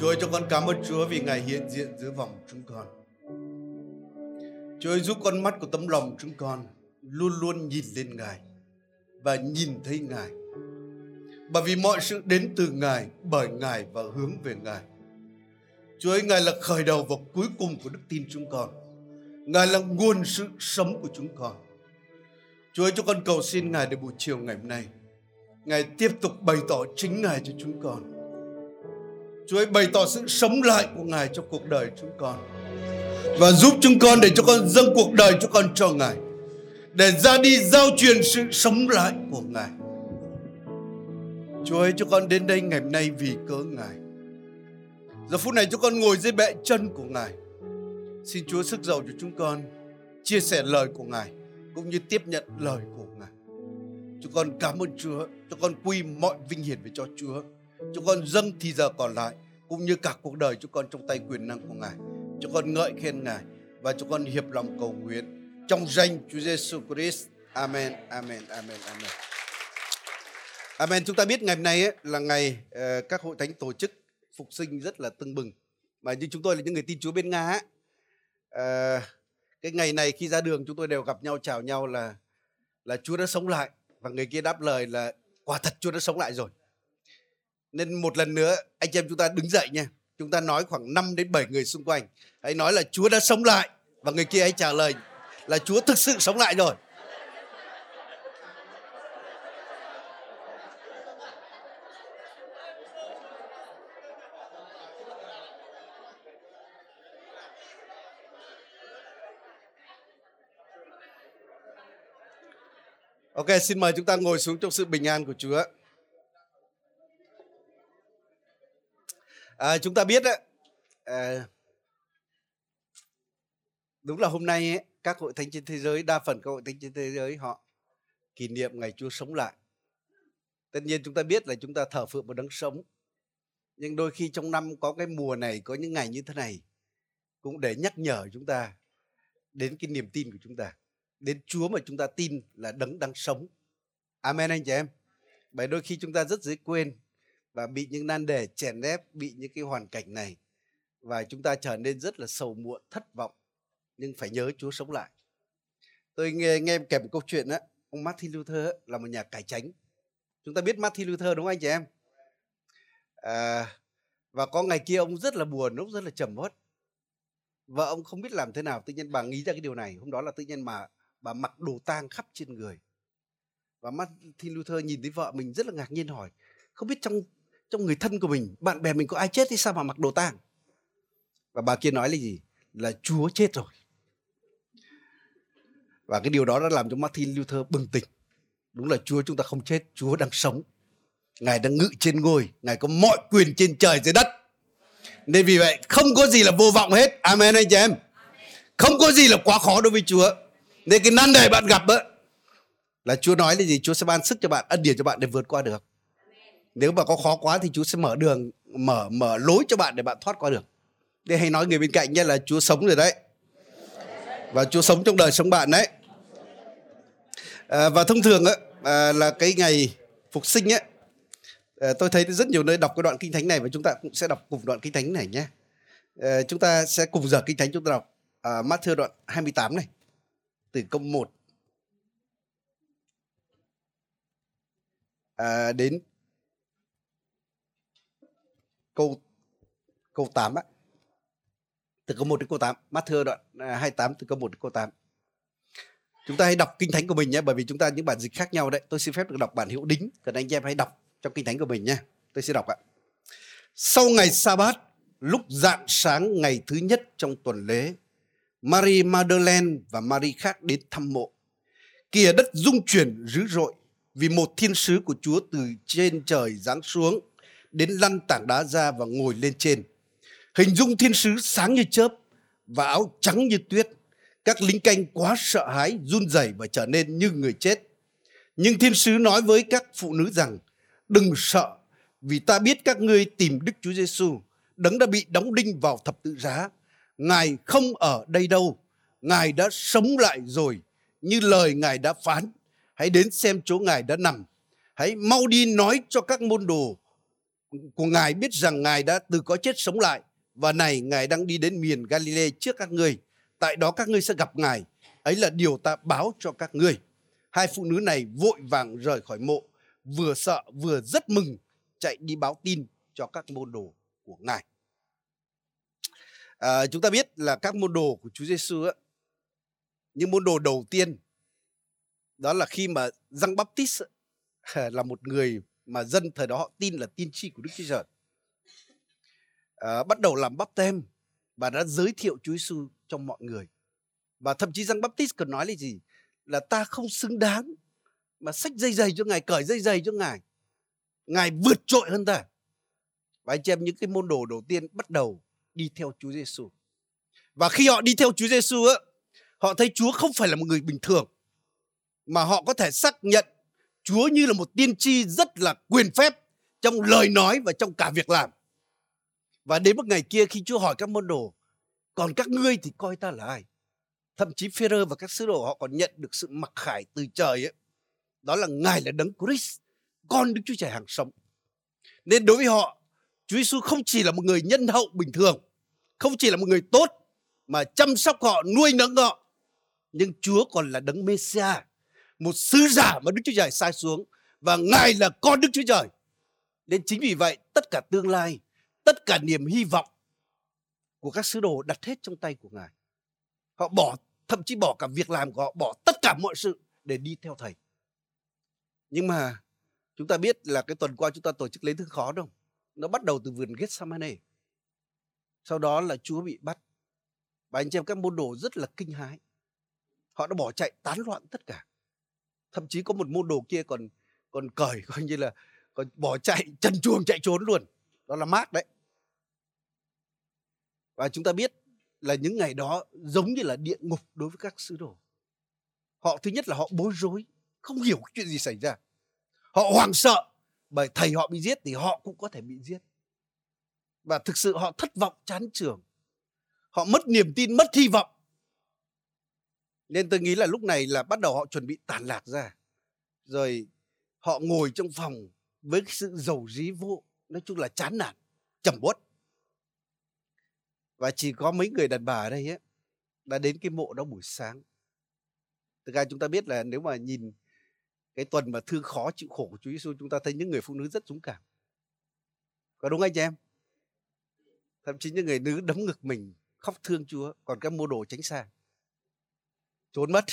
Chúa ơi, cho con cảm ơn Chúa vì Ngài hiện diện giữa vòng chúng con. Chúa ơi, giúp con mắt của tấm lòng chúng con luôn luôn nhìn lên Ngài và nhìn thấy Ngài. Bởi vì mọi sự đến từ Ngài, bởi Ngài và hướng về Ngài. Chúa ơi, Ngài là khởi đầu và cuối cùng của đức tin chúng con. Ngài là nguồn sự sống của chúng con. Chúa ơi, cho con cầu xin Ngài để buổi chiều ngày hôm nay, Ngài tiếp tục bày tỏ chính Ngài cho chúng con. Chúa ơi, bày tỏ sự sống lại của Ngài cho cuộc đời chúng con. Và giúp chúng con để cho con dâng cuộc đời chúng con cho Ngài. Để ra đi giao truyền sự sống lại của Ngài. Chúa ơi, cho con đến đây ngày hôm nay vì cớ Ngài. Giờ phút này cho con ngồi dưới bệ chân của Ngài. Xin Chúa sức dầu cho chúng con chia sẻ lời của Ngài, cũng như tiếp nhận lời của Ngài. Chúng con cảm ơn Chúa, cho con quy mọi vinh hiển về cho Chúa. Chúng con dâng thì giờ còn lại, cũng như cả cuộc đời chúng con trong tay quyền năng của Ngài. Chúng con ngợi khen Ngài và chúng con hiệp lòng cầu nguyện trong danh Chúa Giêsu Christ. Amen, amen, amen, amen. Amen. Chúng ta biết ngày hôm nay ấy, là ngày các hội thánh tổ chức phục sinh rất là tưng bừng. Mà như chúng tôi là những người tin Chúa bên Nga ấy, cái ngày này khi ra đường chúng tôi đều gặp nhau chào nhau là Chúa đã sống lại. Và người kia đáp lời là quả thật Chúa đã sống lại rồi. Nên một lần nữa anh chị em chúng ta đứng dậy nha. Chúng ta nói khoảng 5 đến 7 người xung quanh, hãy nói là Chúa đã sống lại. Và người kia hãy trả lời là Chúa thực sự sống lại rồi. Ok, xin mời chúng ta ngồi xuống trong sự bình an của Chúa. Chúng ta biết đúng là hôm nay ấy, các hội thánh trên thế giới, đa phần các hội thánh trên thế giới họ kỷ niệm ngày Chúa sống lại. Tất nhiên chúng ta biết là chúng ta thờ phượng một đấng sống. Nhưng đôi khi trong năm có cái mùa này, có những ngày như thế này cũng để nhắc nhở chúng ta đến cái niềm tin của chúng ta, đến Chúa mà chúng ta tin là đấng đang sống. Amen anh chị em. Bởi đôi khi chúng ta rất dễ quên và bị những nan đề chèn ép, bị những cái hoàn cảnh này và chúng ta trở nên rất là sầu muộn, thất vọng. Nhưng phải nhớ Chúa sống lại. Tôi nghe kể một câu chuyện đó. Ông Martin Luther là một nhà cải chánh. Chúng ta biết Martin Luther đúng không anh chị em? Và có ngày kia ông rất là buồn, ông rất là trầm uất. Vợ ông không biết làm thế nào, tự nhiên bà nghĩ ra cái điều này. Hôm đó là tự nhiên mà bà mặc đồ tang khắp trên người. Và Martin Luther nhìn thấy vợ mình rất là ngạc nhiên hỏi: không biết trong người thân của mình, bạn bè mình có ai chết thì sao mà mặc đồ tang? Và bà kia nói là gì? Là Chúa chết rồi. Và cái điều đó đã làm cho Martin Luther bừng tỉnh. Đúng là Chúa chúng ta không chết, Chúa đang sống. Ngài đang ngự trên ngôi, Ngài có mọi quyền trên trời dưới đất. Nên vì vậy không có gì là vô vọng hết. Amen anh chị em. Không có gì là quá khó đối với Chúa. Nên cái nan đề bạn gặp đó, là Chúa nói là gì? Chúa sẽ ban sức cho bạn, ân điển cho bạn để vượt qua được. Nếu mà có khó quá thì Chúa sẽ mở đường, mở lối cho bạn để bạn thoát qua được. Thế hay nói người bên cạnh nhé là Chúa sống rồi đấy. Và Chúa sống trong đời sống bạn đấy. Và thông thường ấy, là cái ngày phục sinh ấy, tôi thấy rất nhiều nơi đọc cái đoạn kinh thánh này. Và chúng ta cũng sẽ đọc cùng đoạn kinh thánh này nhé. Chúng ta sẽ cùng giờ kinh thánh chúng ta đọc Ma-thi-ơ đoạn 28 này, từ câu 1 đến câu 8 á. Từ câu 1 đến câu 8, Ma-thi-ơ đoạn 28 từ câu 1 đến câu 8. Chúng ta hãy đọc kinh thánh của mình nhé, bởi vì chúng ta những bản dịch khác nhau đấy. Tôi xin phép được đọc bản hiệu đính, còn anh em hãy đọc trong kinh thánh của mình nhé. Tôi sẽ đọc ạ. Sau ngày Sa-bát, lúc rạng sáng ngày thứ nhất trong tuần lễ, Mary Magdalene và Mary khác đến thăm mộ. Kìa, đất rung chuyển dữ dội vì một thiên sứ của Chúa từ trên trời giáng xuống, đến lăn tảng đá ra và ngồi lên trên. Hình dung thiên sứ sáng như chớp và áo trắng như tuyết. Các lính canh quá sợ hãi, run rẩy và trở nên như người chết. Nhưng thiên sứ nói với các phụ nữ rằng: đừng sợ, vì ta biết các ngươi tìm Đức Chúa Giêsu, đấng đã bị đóng đinh vào thập tự giá. Ngài không ở đây đâu, Ngài đã sống lại rồi, như lời Ngài đã phán. Hãy đến xem chỗ Ngài đã nằm. Hãy mau đi nói cho các môn đồ của Ngài biết rằng Ngài đã từ có chết sống lại, và này Ngài đang đi đến miền Galilê trước các ngươi, tại đó các ngươi sẽ gặp Ngài, ấy là điều ta báo cho các ngươi. Hai phụ nữ này vội vàng rời khỏi mộ, vừa sợ vừa rất mừng, chạy đi báo tin cho các môn đồ của Ngài. Chúng ta biết là các môn đồ của Chúa Giêsu, những môn đồ đầu tiên, đó là khi mà Giăng Báp-tít là một người mà dân thời đó họ tin là tiên tri của Đức Chúa Trời, bắt đầu làm báp têm và đã giới thiệu Chúa Giêsu cho mọi người. Và thậm chí Giăng Báp-tít còn nói là gì? Là ta không xứng đáng mà xách dây giày cho Ngài, cởi dây giày cho Ngài. Ngài vượt trội hơn ta. Và anh chị em, những cái môn đồ đầu tiên bắt đầu đi theo Chúa Giêsu. Và khi họ đi theo Chúa Giêsu, họ thấy Chúa không phải là một người bình thường, mà họ có thể xác nhận Chúa như là một tiên tri rất là quyền phép trong lời nói và trong cả việc làm. Và đến một ngày kia khi Chúa hỏi các môn đồ, còn các ngươi thì coi ta là ai? Thậm chí Phê-rơ và các sứ đồ họ còn nhận được sự mặc khải từ trời ấy. Đó là Ngài là Đấng Christ, con Đức Chúa Trời hàng sống. Nên đối với họ, Chúa Giêsu không chỉ là một người nhân hậu bình thường, không chỉ là một người tốt mà chăm sóc họ, nuôi nấng họ, nhưng Chúa còn là Đấng Messiah, một sứ giả mà Đức Chúa Trời sai xuống, và Ngài là con Đức Chúa Trời. Nên chính vì vậy, tất cả tương lai, tất cả niềm hy vọng của các sứ đồ đặt hết trong tay của Ngài. Họ bỏ, thậm chí bỏ cả việc làm của họ, bỏ tất cả mọi sự để đi theo Thầy. Nhưng mà chúng ta biết là cái tuần qua chúng ta tổ chức lễ Thứ Khó đâu. Nó bắt đầu từ vườn Gethsemane. Sau đó là Chúa bị bắt. Và anh chị em, các môn đồ rất là kinh hãi. Họ đã bỏ chạy tán loạn tất cả. Thậm chí có một môn đồ kia còn cởi, coi như là còn bỏ chạy chân chuồng chạy trốn luôn. Đó là Mác đấy. Và chúng ta biết là những ngày đó giống như là địa ngục đối với các sứ đồ. Họ thứ nhất là họ bối rối, không hiểu chuyện gì xảy ra. Họ hoảng sợ, bởi thầy họ bị giết thì họ cũng có thể bị giết. Và thực sự họ thất vọng chán chường. Họ mất niềm tin, mất hy vọng. Nên tôi nghĩ là lúc này là bắt đầu họ chuẩn bị tản lạc ra. Rồi họ ngồi trong phòng với sự rầu rí vô, nói chung là chán nản, trầm uất. Và chỉ có mấy người đàn bà ở đây ấy, đã đến cái mộ đó buổi sáng. Thực ra chúng ta biết là nếu mà nhìn cái tuần mà thương khó chịu khổ của Chúa Giêsu, chúng ta thấy những người phụ nữ rất dũng cảm. Có đúng anh chị em? Thậm chí những người nữ đấm ngực mình khóc thương Chúa, còn các môn đồ tránh xa, trốn mất.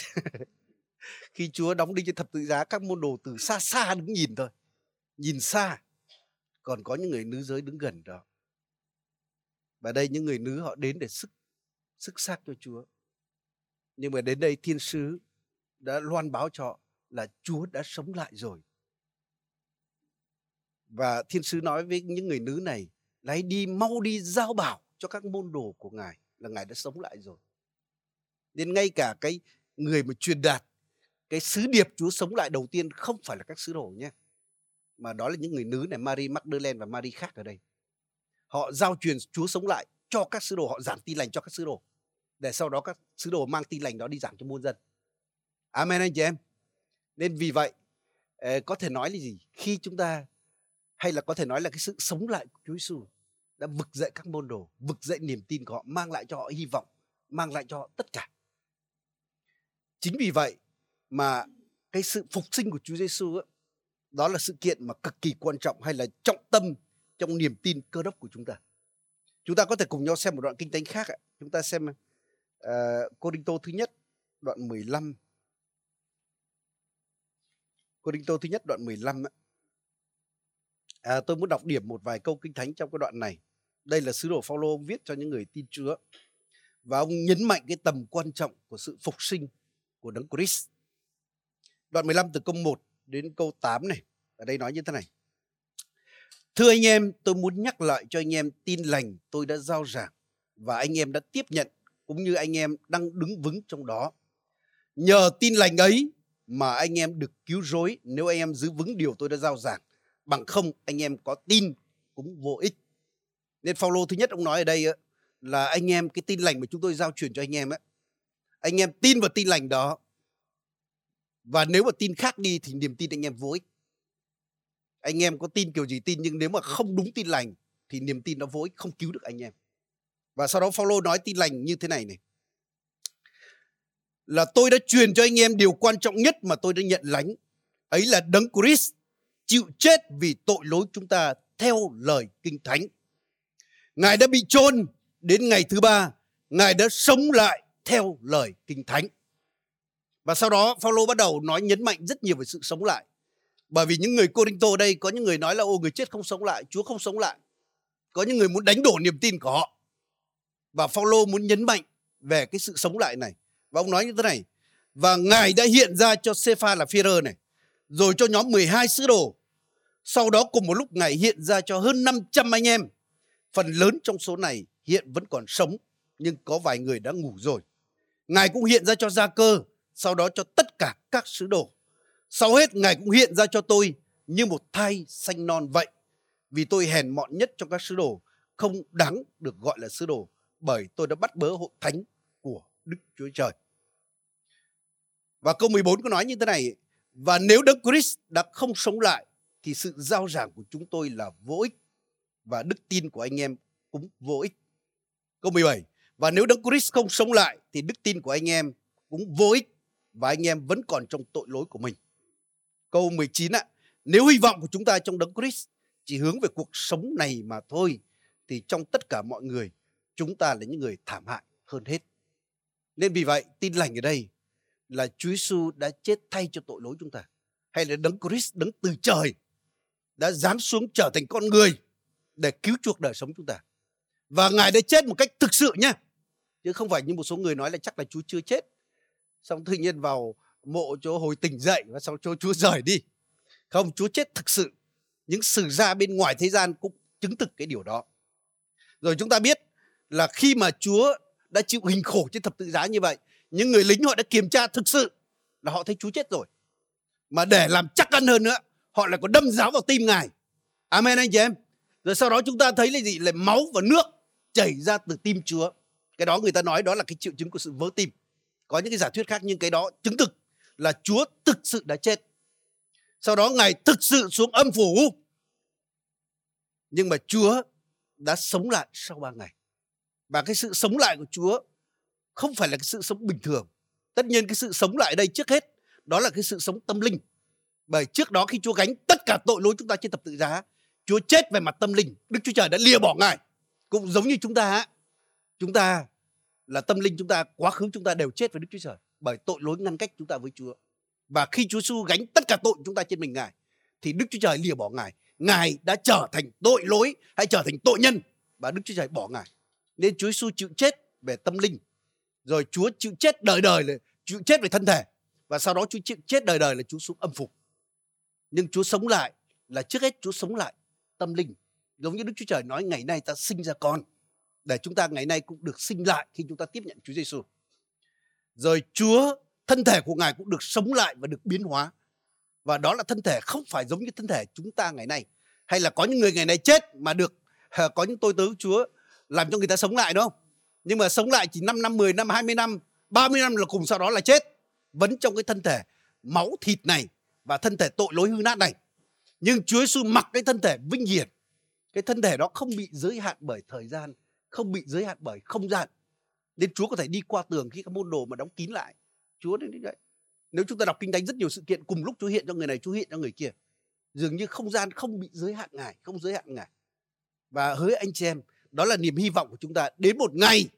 Khi Chúa đóng đinh trên thập tự giá, các môn đồ từ xa xa đứng nhìn thôi, nhìn xa. Còn có những người nữ giới đứng gần đó. Và đây những người nữ họ đến để sức xác cho Chúa. Nhưng mà đến đây thiên sứ đã loan báo cho họ là Chúa đã sống lại rồi. Và thiên sứ nói với những người nữ này là hãy đi, mau đi giao bảo cho các môn đồ của Ngài là Ngài đã sống lại rồi. Nên ngay cả cái người mà truyền đạt cái sứ điệp Chúa sống lại đầu tiên không phải là các sứ đồ nhé, mà đó là những người nữ này, Mary Magdalene và Mary khác ở đây. Họ giao truyền Chúa sống lại cho các sứ đồ, họ giảng tin lành cho các sứ đồ, để sau đó các sứ đồ mang tin lành đó đi giảng cho muôn dân. Amen anh chị em. Nên vì vậy, có thể nói là gì? Khi chúng ta, hay là có thể nói là cái sự sống lại của Chúa Giêsu đã vực dậy các môn đồ, vực dậy niềm tin của họ, mang lại cho họ hy vọng, mang lại cho họ tất cả. Chính vì vậy mà cái sự phục sinh của Chúa Giêsu đó là sự kiện mà cực kỳ quan trọng, hay là trọng tâm trong niềm tin cơ đốc của chúng ta. Chúng ta có thể cùng nhau xem một đoạn kinh thánh khác. Chúng ta xem Cô-rinh-tô thứ nhất đoạn 15. Cô-rinh-tô thứ nhất đoạn 15. Tôi muốn đọc điểm một vài câu kinh thánh trong cái đoạn này. Đây là sứ đồ Phao-lô, ông viết cho những người tin Chúa. Và ông nhấn mạnh cái tầm quan trọng của sự phục sinh của Đấng Christ. Đoạn 15 từ câu 1 đến câu 8 này. Ở đây nói như thế này. Thưa anh em, tôi muốn nhắc lại cho anh em tin lành tôi đã rao giảng và anh em đã tiếp nhận, cũng như anh em đang đứng vững trong đó. Nhờ tin lành ấy mà anh em được cứu rỗi, nếu anh em giữ vững điều tôi đã rao giảng. Bằng không anh em có tin cũng vô ích. Nên Phao-lô thứ nhất ông nói ở đây là anh em, cái tin lành mà chúng tôi giao truyền cho anh em ấy, anh em tin vào tin lành đó, và nếu mà tin khác đi thì niềm tin anh em vô ích. Anh em có tin kiểu gì tin, nhưng nếu mà không đúng tin lành thì niềm tin nó vô ích, không cứu được anh em. Và sau đó Phao-lô nói tin lành như thế này này. Là tôi đã truyền cho anh em điều quan trọng nhất mà tôi đã nhận lãnh, ấy là Đấng Christ chịu chết vì tội lỗi chúng ta theo lời Kinh Thánh. Ngài đã bị chôn, đến ngày thứ ba Ngài đã sống lại theo lời Kinh Thánh. Và sau đó Phao-lô bắt đầu nói, nhấn mạnh rất nhiều về sự sống lại. Bởi vì những người Cô-rinh-tô ở đây có những người nói là ô, người chết không sống lại, Chúa không sống lại. Có những người muốn đánh đổ niềm tin của họ. Và Phao-lô muốn nhấn mạnh về cái sự sống lại này. Và ông nói như thế này: và Ngài đã hiện ra cho Sê-pha là Phi-e-rơ này, rồi cho nhóm 12 sứ đồ. Sau đó cùng một lúc Ngài hiện ra cho hơn 500 anh em. Phần lớn trong số này hiện vẫn còn sống, nhưng có vài người đã ngủ rồi. Ngài cũng hiện ra cho Gia-cơ, sau đó cho tất cả các sứ đồ. Sau hết Ngài cũng hiện ra cho tôi như một thai sanh non vậy. Vì tôi hèn mọn nhất trong các sứ đồ, không đáng được gọi là sứ đồ, bởi tôi đã bắt bớ hội thánh của Đức Chúa Trời. Và câu 14 có nói như thế này: và nếu Đấng Christ đã không sống lại thì sự rao giảng của chúng tôi là vô ích, và đức tin của anh em cũng vô ích. Câu 17: và nếu Đấng Christ không sống lại thì đức tin của anh em cũng vô ích, và anh em vẫn còn trong tội lỗi của mình. Câu 19 ạ: nếu hy vọng của chúng ta trong Đấng Christ chỉ hướng về cuộc sống này mà thôi, thì trong tất cả mọi người, chúng ta là những người thảm hại hơn hết. Nên vì vậy, tin lành ở đây là Chúa Giêsu đã chết thay cho tội lỗi chúng ta, hay là Đấng Christ, Đấng từ trời đã giáng xuống trở thành con người để cứu chuộc đời sống chúng ta. Và Ngài đã chết một cách thực sự nhé, chứ không phải như một số người nói là chắc là Chúa chưa chết, xong tự nhiên vào mộ chỗ hồi tỉnh dậy và xong chỗ Chúa rời đi. Không, Chúa chết thực sự. Những sử gia bên ngoài thế gian cũng chứng thực cái điều đó. Rồi chúng ta biết là khi mà Chúa đã chịu hình khổ trên thập tự giá như vậy, những người lính họ đã kiểm tra thực sự là họ thấy Chúa chết rồi. Mà để làm chắc ăn hơn nữa, họ lại có đâm giáo vào tim Ngài. Amen anh chị em. Rồi sau đó chúng ta thấy là gì? Là máu và nước chảy ra từ tim Chúa. Cái đó người ta nói đó là cái triệu chứng của sự vỡ tim. Có những cái giả thuyết khác, nhưng cái đó chứng thực là Chúa thực sự đã chết. Sau đó Ngài thực sự xuống âm phủ. Nhưng mà Chúa đã sống lại sau 3 ngày. Và cái sự sống lại của Chúa không phải là cái sự sống bình thường. Tất nhiên cái sự sống lại đây trước hết đó là cái sự sống tâm linh. Bởi trước đó khi Chúa gánh tất cả tội lỗi chúng ta trên thập tự giá, Chúa chết về mặt tâm linh. Đức Chúa Trời đã lìa bỏ Ngài. Cũng giống như chúng ta là tâm linh chúng ta, quá khứ chúng ta đều chết với Đức Chúa Trời bởi tội lỗi ngăn cách chúng ta với Chúa. Và khi Chúa Giêsu gánh tất cả tội chúng ta trên mình Ngài, thì Đức Chúa Trời lìa bỏ Ngài. Ngài đã trở thành tội lỗi, hay trở thành tội nhân, và Đức Chúa Trời bỏ Ngài. Nên Chúa Giêsu chịu chết về tâm linh, rồi Chúa chịu chết đời đời là chịu chết về thân thể, và sau đó Chúa chịu chết đời đời là Chúa xuống âm phủ. Nhưng Chúa sống lại là trước hết Chúa sống lại tâm linh, giống như Đức Chúa Trời nói ngày nay ta sinh ra con, để chúng ta ngày nay cũng được sinh lại khi chúng ta tiếp nhận Chúa Giêsu. Rồi Chúa, thân thể của Ngài cũng được sống lại và được biến hóa. Và đó là thân thể không phải giống như thân thể chúng ta ngày nay. Hay là có những người ngày nay chết mà được, có những tôi tớ của Chúa làm cho người ta sống lại đúng không? Nhưng mà sống lại chỉ 5 năm, 10 năm, 20 năm, 30 năm là cùng, sau đó là chết. Vẫn trong cái thân thể máu thịt này và thân thể tội lỗi hư nát này. Nhưng Chúa Giêsu mặc cái thân thể vinh hiển. Cái thân thể đó không bị giới hạn bởi thời gian, không bị giới hạn bởi không gian. Nên Chúa có thể đi qua tường khi các môn đồ mà đóng kín lại. Chúa đến đấy. Nếu chúng ta đọc Kinh Thánh, rất nhiều sự kiện cùng lúc Chúa hiện cho người này, Chúa hiện cho người kia. Dường như không gian không bị giới hạn Ngài, không giới hạn Ngài. Và hỡi anh chị em, đó là niềm hy vọng của chúng ta. Đến một ngày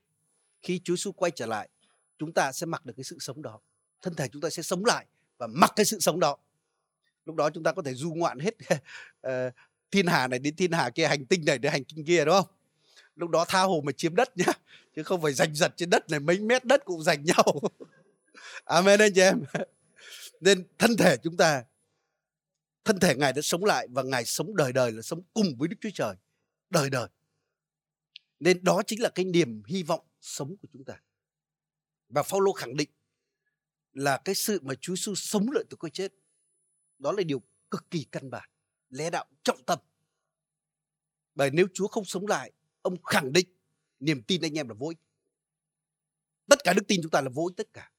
khi Chúa Giêsu quay trở lại, chúng ta sẽ mặc được cái sự sống đó. Thân thể chúng ta sẽ sống lại và mặc cái sự sống đó. Lúc đó chúng ta có thể du ngoạn hết thiên hà này đến thiên hà kia, hành tinh này đến hành tinh kia đúng không? Lúc đó tha hồ mà chiếm đất nhá, chứ không phải giành giật trên đất này, mấy mét đất cũng giành nhau. Amen anh chị em. Nên thân thể chúng ta, thân thể Ngài đã sống lại, và Ngài sống đời đời là sống cùng với Đức Chúa Trời đời đời. Nên đó chính là cái niềm hy vọng sống của chúng ta. Và Phao-lô khẳng định là cái sự mà Chúa Giêsu sống lại từ cái chết, đó là điều cực kỳ căn bản, lẽ đạo trọng tâm. Bởi nếu Chúa không sống lại, ông khẳng định niềm tin anh em là vô ích. Tất cả đức tin chúng ta là vô ích tất cả.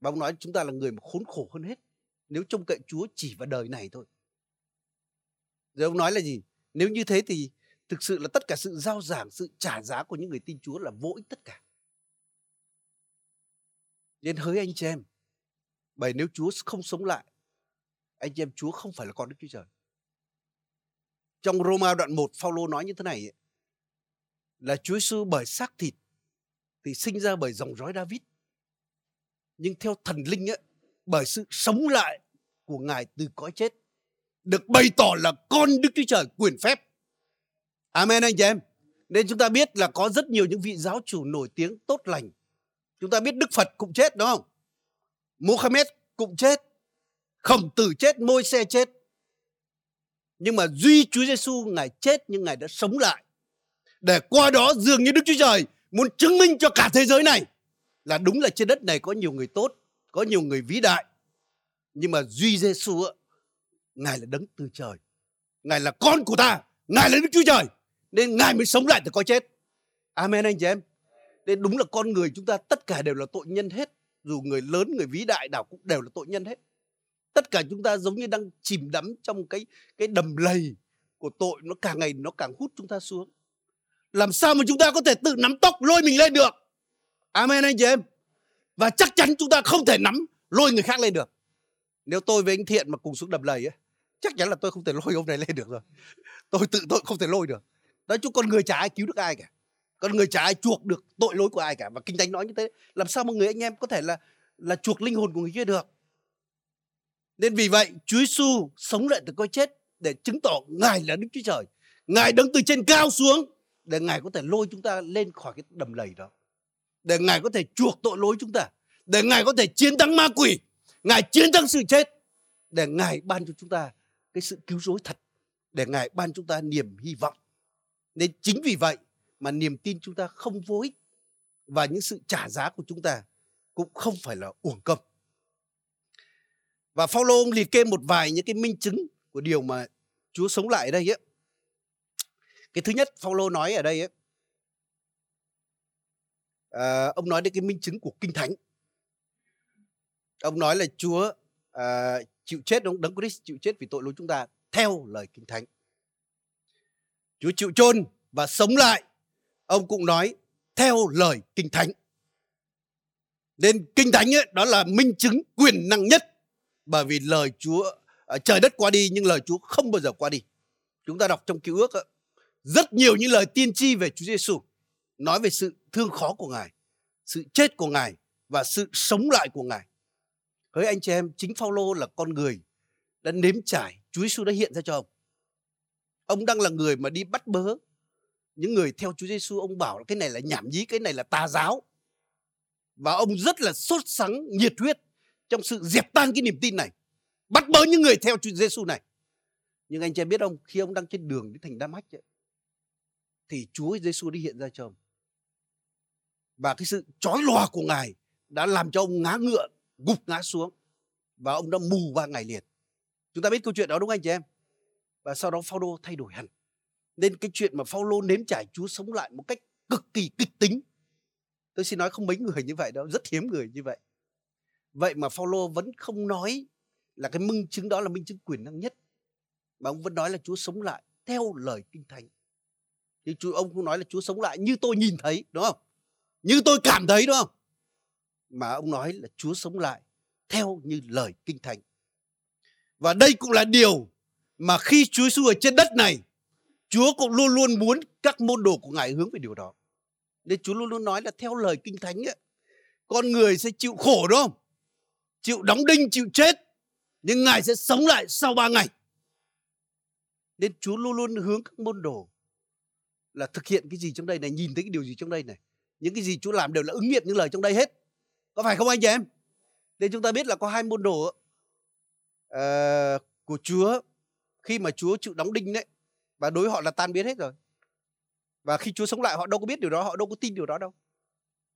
Và ông nói chúng ta là người mà khốn khổ hơn hết nếu trông cậy Chúa chỉ vào đời này thôi. Rồi ông nói là gì? Nếu như thế thì thực sự là tất cả sự giao giảng, sự trả giá của những người tin Chúa là vô ích tất cả. Nên hỡi anh chị em, bởi nếu Chúa không sống lại, anh chị em Chúa không phải là con Đức Chúa Trời. Trong Roma đoạn 1, Phao-lô nói như thế này, là Chúa Giêsu bởi xác thịt thì sinh ra bởi dòng dõi David, nhưng theo thần linh ấy, bởi sự sống lại của Ngài từ cõi chết, được bày tỏ là con Đức Chúa Trời quyền phép. Amen anh chị em. Nên chúng ta biết là có rất nhiều những vị giáo chủ nổi tiếng tốt lành. Chúng ta biết Đức Phật cũng chết đúng không? Muhammad cũng chết, Khổng Tử chết, Môi-se chết. Nhưng mà duy Chúa Giêsu Ngài chết nhưng Ngài đã sống lại, để qua đó dường như Đức Chúa Trời muốn chứng minh cho cả thế giới này là đúng là trên đất này có nhiều người tốt, có nhiều người vĩ đại, nhưng mà duy Giêsu Ngài là đấng từ trời, Ngài là con của ta, Ngài là Đức Chúa Trời, nên Ngài mới sống lại từ cõi chết. Amen anh chị em. Nên đúng là con người chúng ta tất cả đều là tội nhân hết, dù người lớn, người vĩ đại nào cũng đều là tội nhân hết. Tất cả chúng ta giống như đang chìm đắm trong cái đầm lầy của tội, nó càng ngày nó càng hút chúng ta xuống. Làm sao mà chúng ta có thể tự nắm tóc lôi mình lên được? Amen anh chị em. Và chắc chắn chúng ta không thể nắm lôi người khác lên được. Nếu tôi với anh Thiện mà cùng xuống đầm lầy ấy, chắc chắn là tôi không thể lôi ông này lên được rồi. Tôi không thể lôi được. Nói chung con người chả ai cứu được ai cả. Con người chả ai chuộc được tội lỗi của ai cả. Và Kinh Thánh nói như thế. Làm sao mà người anh em có thể là chuộc linh hồn của người kia được? Nên vì vậy Chúa Giêsu sống lại từ cõi chết để chứng tỏ Ngài là Đức Chúa Trời, Ngài đứng từ trên cao xuống, để Ngài có thể lôi chúng ta lên khỏi cái đầm lầy đó, để Ngài có thể chuộc tội lỗi chúng ta, để Ngài có thể chiến thắng ma quỷ, Ngài chiến thắng sự chết, để Ngài ban cho chúng ta cái sự cứu rỗi thật, để Ngài ban chúng ta niềm hy vọng. Nên chính vì vậy mà niềm tin chúng ta không vô ích, và những sự trả giá của chúng ta cũng không phải là uổng công. Và Phao-lô ông liệt kê một vài những cái minh chứng của điều mà Chúa sống lại ở đây ấy. Cái thứ nhất Phao-lô nói ở đây ấy, ông nói đến cái minh chứng của Kinh Thánh. Ông nói là Chúa chịu chết, ông Đấng Christ chịu chết vì tội lỗi chúng ta theo lời Kinh Thánh. Chúa chịu chôn và sống lại, ông cũng nói theo lời Kinh Thánh. Nên Kinh Thánh ấy, đó là minh chứng quyền năng nhất. Bởi vì lời Chúa, trời đất qua đi nhưng lời Chúa không bao giờ qua đi. Chúng ta đọc trong Cựu Ước rất nhiều những lời tiên tri về Chúa Giêsu, nói về sự thương khó của Ngài, sự chết của Ngài và sự sống lại của Ngài. Hỡi anh chị em, chính Phao-lô là con người đã nếm trải, Chúa Giêsu đã hiện ra cho ông. Ông đang là người mà đi bắt bớ những người theo Chúa Giêsu, ông bảo là cái này là nhảm nhí, cái này là tà giáo. Và ông rất là sốt sắng, nhiệt huyết trong sự dẹp tan cái niềm tin này, bắt bớ những người theo Chúa Giêsu này. Nhưng anh chị em biết không, khi ông đang trên đường đến thành Đa Mách ấy, thì Chúa Giêsu đi hiện ra cho ông. Và cái sự chói lòa của Ngài đã làm cho ông ngã ngựa, gục ngã xuống, và ông đã mù 3 ngày liền. Chúng ta biết câu chuyện đó đúng không anh chị em? Và sau đó Phao-lô thay đổi hẳn. Nên cái chuyện mà Phao-lô nếm trải Chúa sống lại một cách cực kỳ kịch tính, tôi xin nói không mấy người như vậy đâu, rất hiếm người như vậy. Vậy mà Phao-lô vẫn không nói là cái minh chứng đó là minh chứng quyền năng nhất, mà ông vẫn nói là Chúa sống lại theo lời Kinh Thánh. Thì ông không nói là Chúa sống lại như tôi nhìn thấy, đúng không? Như tôi cảm thấy, đúng không? Mà ông nói là Chúa sống lại theo như lời Kinh Thánh. Và đây cũng là điều mà khi Chúa Giêsu ở trên đất này, Chúa cũng luôn luôn muốn các môn đồ của Ngài hướng về điều đó. Nên Chúa luôn luôn nói là theo lời Kinh Thánh ấy, con người sẽ chịu khổ, đúng không? Chịu đóng đinh, chịu chết, nhưng Ngài sẽ sống lại sau 3 ngày. Nên Chúa luôn luôn hướng các môn đồ là thực hiện cái gì trong đây này, nhìn thấy cái điều gì trong đây này. Những cái gì Chúa làm đều là ứng nghiệm những lời trong đây hết. Có phải không anh chị em? Nên chúng ta biết là có 2 môn đồ của Chúa khi mà Chúa chịu đóng đinh đấy, và đối họ là tan biến hết rồi. Và khi Chúa sống lại họ đâu có biết điều đó, họ đâu có tin điều đó đâu.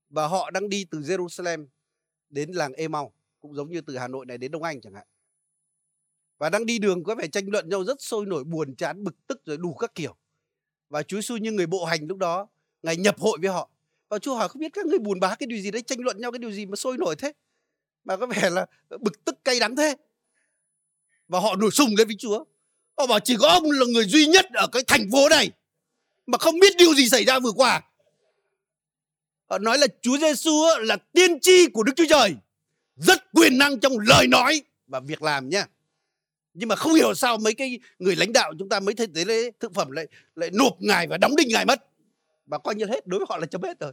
Và họ đang đi từ Jerusalem đến làng Emau, cũng giống như từ Hà Nội này đến Đông Anh chẳng hạn. Và đang đi đường có vẻ tranh luận nhau rất sôi nổi, buồn chán, bực tức rồi đủ các kiểu. Và Chúa Giêsu như người bộ hành lúc đó, Ngài nhập hội với họ. Và Chúa hỏi không biết các người buồn bã cái điều gì đấy, tranh luận nhau cái điều gì mà sôi nổi thế, mà có vẻ là bực tức cay đắng thế. Và họ nổi sùng lên với Chúa. Họ bảo chỉ có ông là người duy nhất ở cái thành phố này mà không biết điều gì xảy ra vừa qua. Họ nói là Chúa Giêsu là tiên tri của Đức Chúa Trời, rất quyền năng trong lời nói và việc làm nhá. Nhưng mà không hiểu sao mấy cái người lãnh đạo chúng ta, mấy thầy tế lễ thực phẩm lại nộp ngài và đóng đinh ngài mất. Và coi như hết, đối với họ là chấm hết rồi.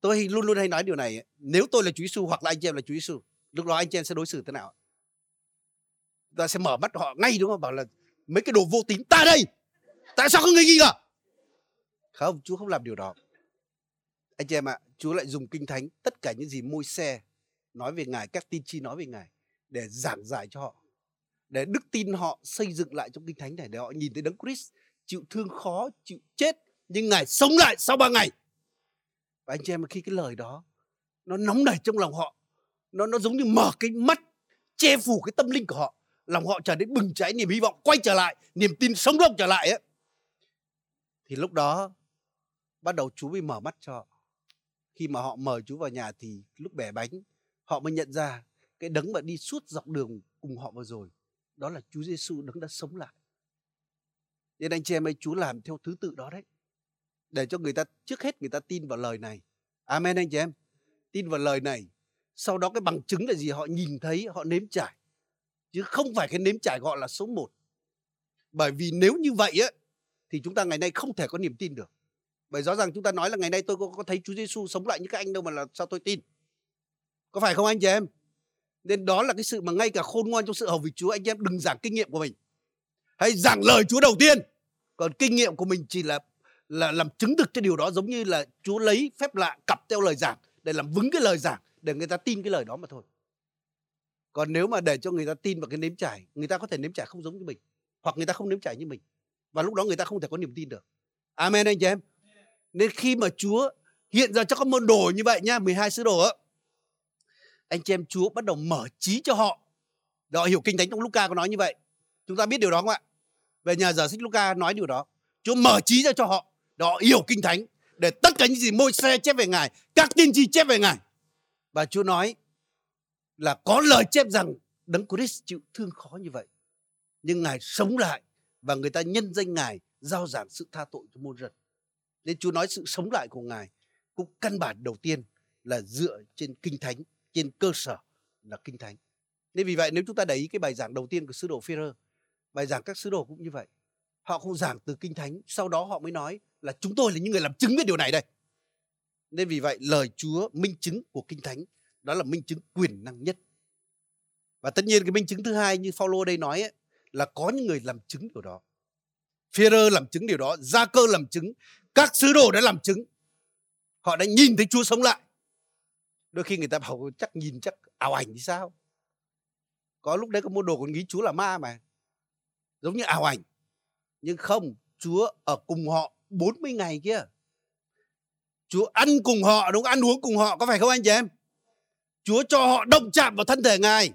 Tôi luôn luôn hay nói điều này, nếu tôi là Chúa Giêsu hoặc là anh chị em là Chúa Giêsu, lúc đó anh chị em sẽ đối xử thế nào? Ta sẽ mở mắt họ ngay, đúng không? Bảo là mấy cái đồ vô tín ta đây, tại sao không nghi ngờ? Không, Chúa không làm điều đó. Anh chị em ạ, Chúa lại dùng Kinh Thánh, tất cả những gì Môi-se nói về ngài, các tiên tri nói về ngài, để giảng giải cho họ, để đức tin họ xây dựng lại trong Kinh Thánh này, để họ nhìn thấy Đấng Christ chịu thương khó, chịu chết, nhưng ngài sống lại sau 3 ngày. Và anh chị em, khi cái lời đó nó nóng nảy trong lòng họ, nó giống như mở cái mắt, che phủ cái tâm linh của họ, lòng họ trở nên bừng cháy, niềm hy vọng quay trở lại, niềm tin sống động trở lại ấy, thì lúc đó bắt đầu Chúa mới mở mắt cho họ. Khi mà họ mời Chúa vào nhà thì lúc bẻ bánh, họ mới nhận ra cái Đấng mà đi suốt dọc đường cùng họ vừa rồi, đó là Chúa Giêsu, Đấng đã sống lại. Nên anh chị em ơi, Chúa làm theo thứ tự đó đấy, để cho người ta, trước hết người ta tin vào lời này. Amen anh chị em. Tin vào lời này, sau đó cái bằng chứng là gì? Họ nhìn thấy, họ nếm trải. Chứ không phải cái nếm trải gọi là số 1. Bởi vì nếu như vậy ấy, thì chúng ta ngày nay không thể có niềm tin được. Bởi rõ ràng chúng ta nói là ngày nay tôi có thấy Chúa Giêsu sống lại như các anh đâu mà là sao tôi tin. Có phải không anh chị em? Nên đó là cái sự mà ngay cả khôn ngoan trong sự hầu việc Chúa, anh chị em đừng giảng kinh nghiệm của mình. Hãy giảng lời Chúa đầu tiên. Còn kinh nghiệm của mình chỉ là làm chứng thực cho điều đó, giống như là Chúa lấy phép lạ cặp theo lời giảng để làm vững cái lời giảng, để người ta tin cái lời đó mà thôi. Còn nếu mà để cho người ta tin vào cái nếm trải, người ta có thể nếm trải không giống như mình, hoặc người ta không nếm trải như mình, và lúc đó người ta không thể có niềm tin được. Amen anh chị em. Nên khi mà Chúa hiện ra cho các môn đồ như vậy nha, 12 sứ đồ á, anh chị em, Chúa bắt đầu mở trí cho họ. Đó, hiểu Kinh Thánh trong Luca có nói như vậy. Chúng ta biết điều đó không ạ? Về nhà giả sách Luca nói điều đó. Chúa mở trí ra cho họ. Đó, hiểu Kinh Thánh, để tất cả những gì Môi-se chép về ngài, các tiên tri chép về ngài. Và Chúa nói là có lời chép rằng Đấng Christ chịu thương khó như vậy, nhưng ngài sống lại, và người ta nhân danh ngài rao giảng sự tha tội cho muôn dân. Nên Chúa nói sự sống lại của ngài cũng căn bản đầu tiên là dựa trên Kinh Thánh, trên cơ sở là Kinh Thánh. Nên vì vậy nếu chúng ta để ý cái bài giảng đầu tiên của sứ đồ Phê-rơ, bài giảng các sứ đồ cũng như vậy. Họ không giảng từ Kinh Thánh, sau đó họ mới nói là chúng tôi là những người làm chứng về điều này đây. Nên vì vậy lời Chúa, minh chứng của Kinh Thánh, đó là minh chứng quyền năng nhất. Và tất nhiên cái minh chứng thứ hai như Phao-lô đây nói ấy, là có những người làm chứng điều đó. Phê-rơ làm chứng điều đó, Gia-cơ làm chứng, các sứ đồ đã làm chứng. Họ đã nhìn thấy Chúa sống lại. Đôi khi người ta bảo chắc nhìn chắc ảo ảnh thì sao? Có lúc đấy có môn đồ còn nghĩ Chúa là ma mà, giống như ảo ảnh. Nhưng không, Chúa ở cùng họ 40 ngày kia. Chúa ăn cùng họ, đúng, ăn uống cùng họ, có phải không anh chị em? Chúa cho họ động chạm vào thân thể ngài.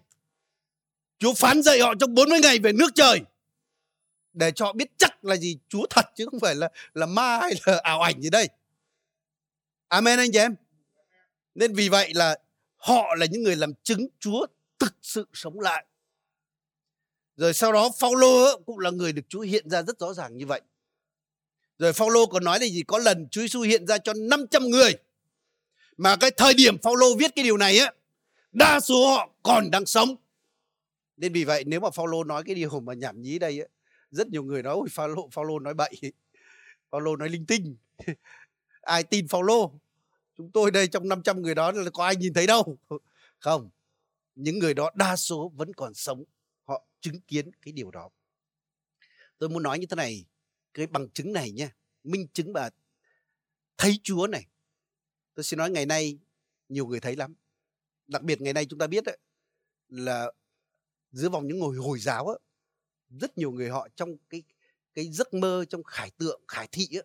Chúa phán dạy họ trong 40 ngày về nước trời, để cho họ biết chắc là gì Chúa thật, chứ không phải là ma hay là ảo ảnh gì đây. Amen anh chị em. Nên vì vậy là họ là những người làm chứng Chúa thực sự sống lại. Rồi sau đó Phao-lô cũng là người được Chúa hiện ra rất rõ ràng như vậy. Rồi Phao-lô còn nói là gì? Có lần Chúa Giêsu hiện ra cho 500 người. Mà cái thời điểm Phao-lô viết cái điều này á, đa số họ còn đang sống. Nên vì vậy nếu mà Phao-lô nói cái điều mà nhảm nhí đây á, rất nhiều người nói ôi Phao-lô nói bậy, Phao-lô nói linh tinh, ai tin Phao-lô? Chúng tôi đây trong 500 người đó có ai nhìn thấy đâu. Không, những người đó đa số vẫn còn sống, họ chứng kiến cái điều đó. Tôi muốn nói như thế này, cái bằng chứng này nha, minh chứng mà thấy Chúa này, tôi xin nói ngày nay nhiều người thấy lắm. Đặc biệt ngày nay chúng ta biết ấy, là dưới vòng những người Hồi giáo ấy, rất nhiều người họ trong cái giấc mơ, trong khải tượng, khải thị ấy,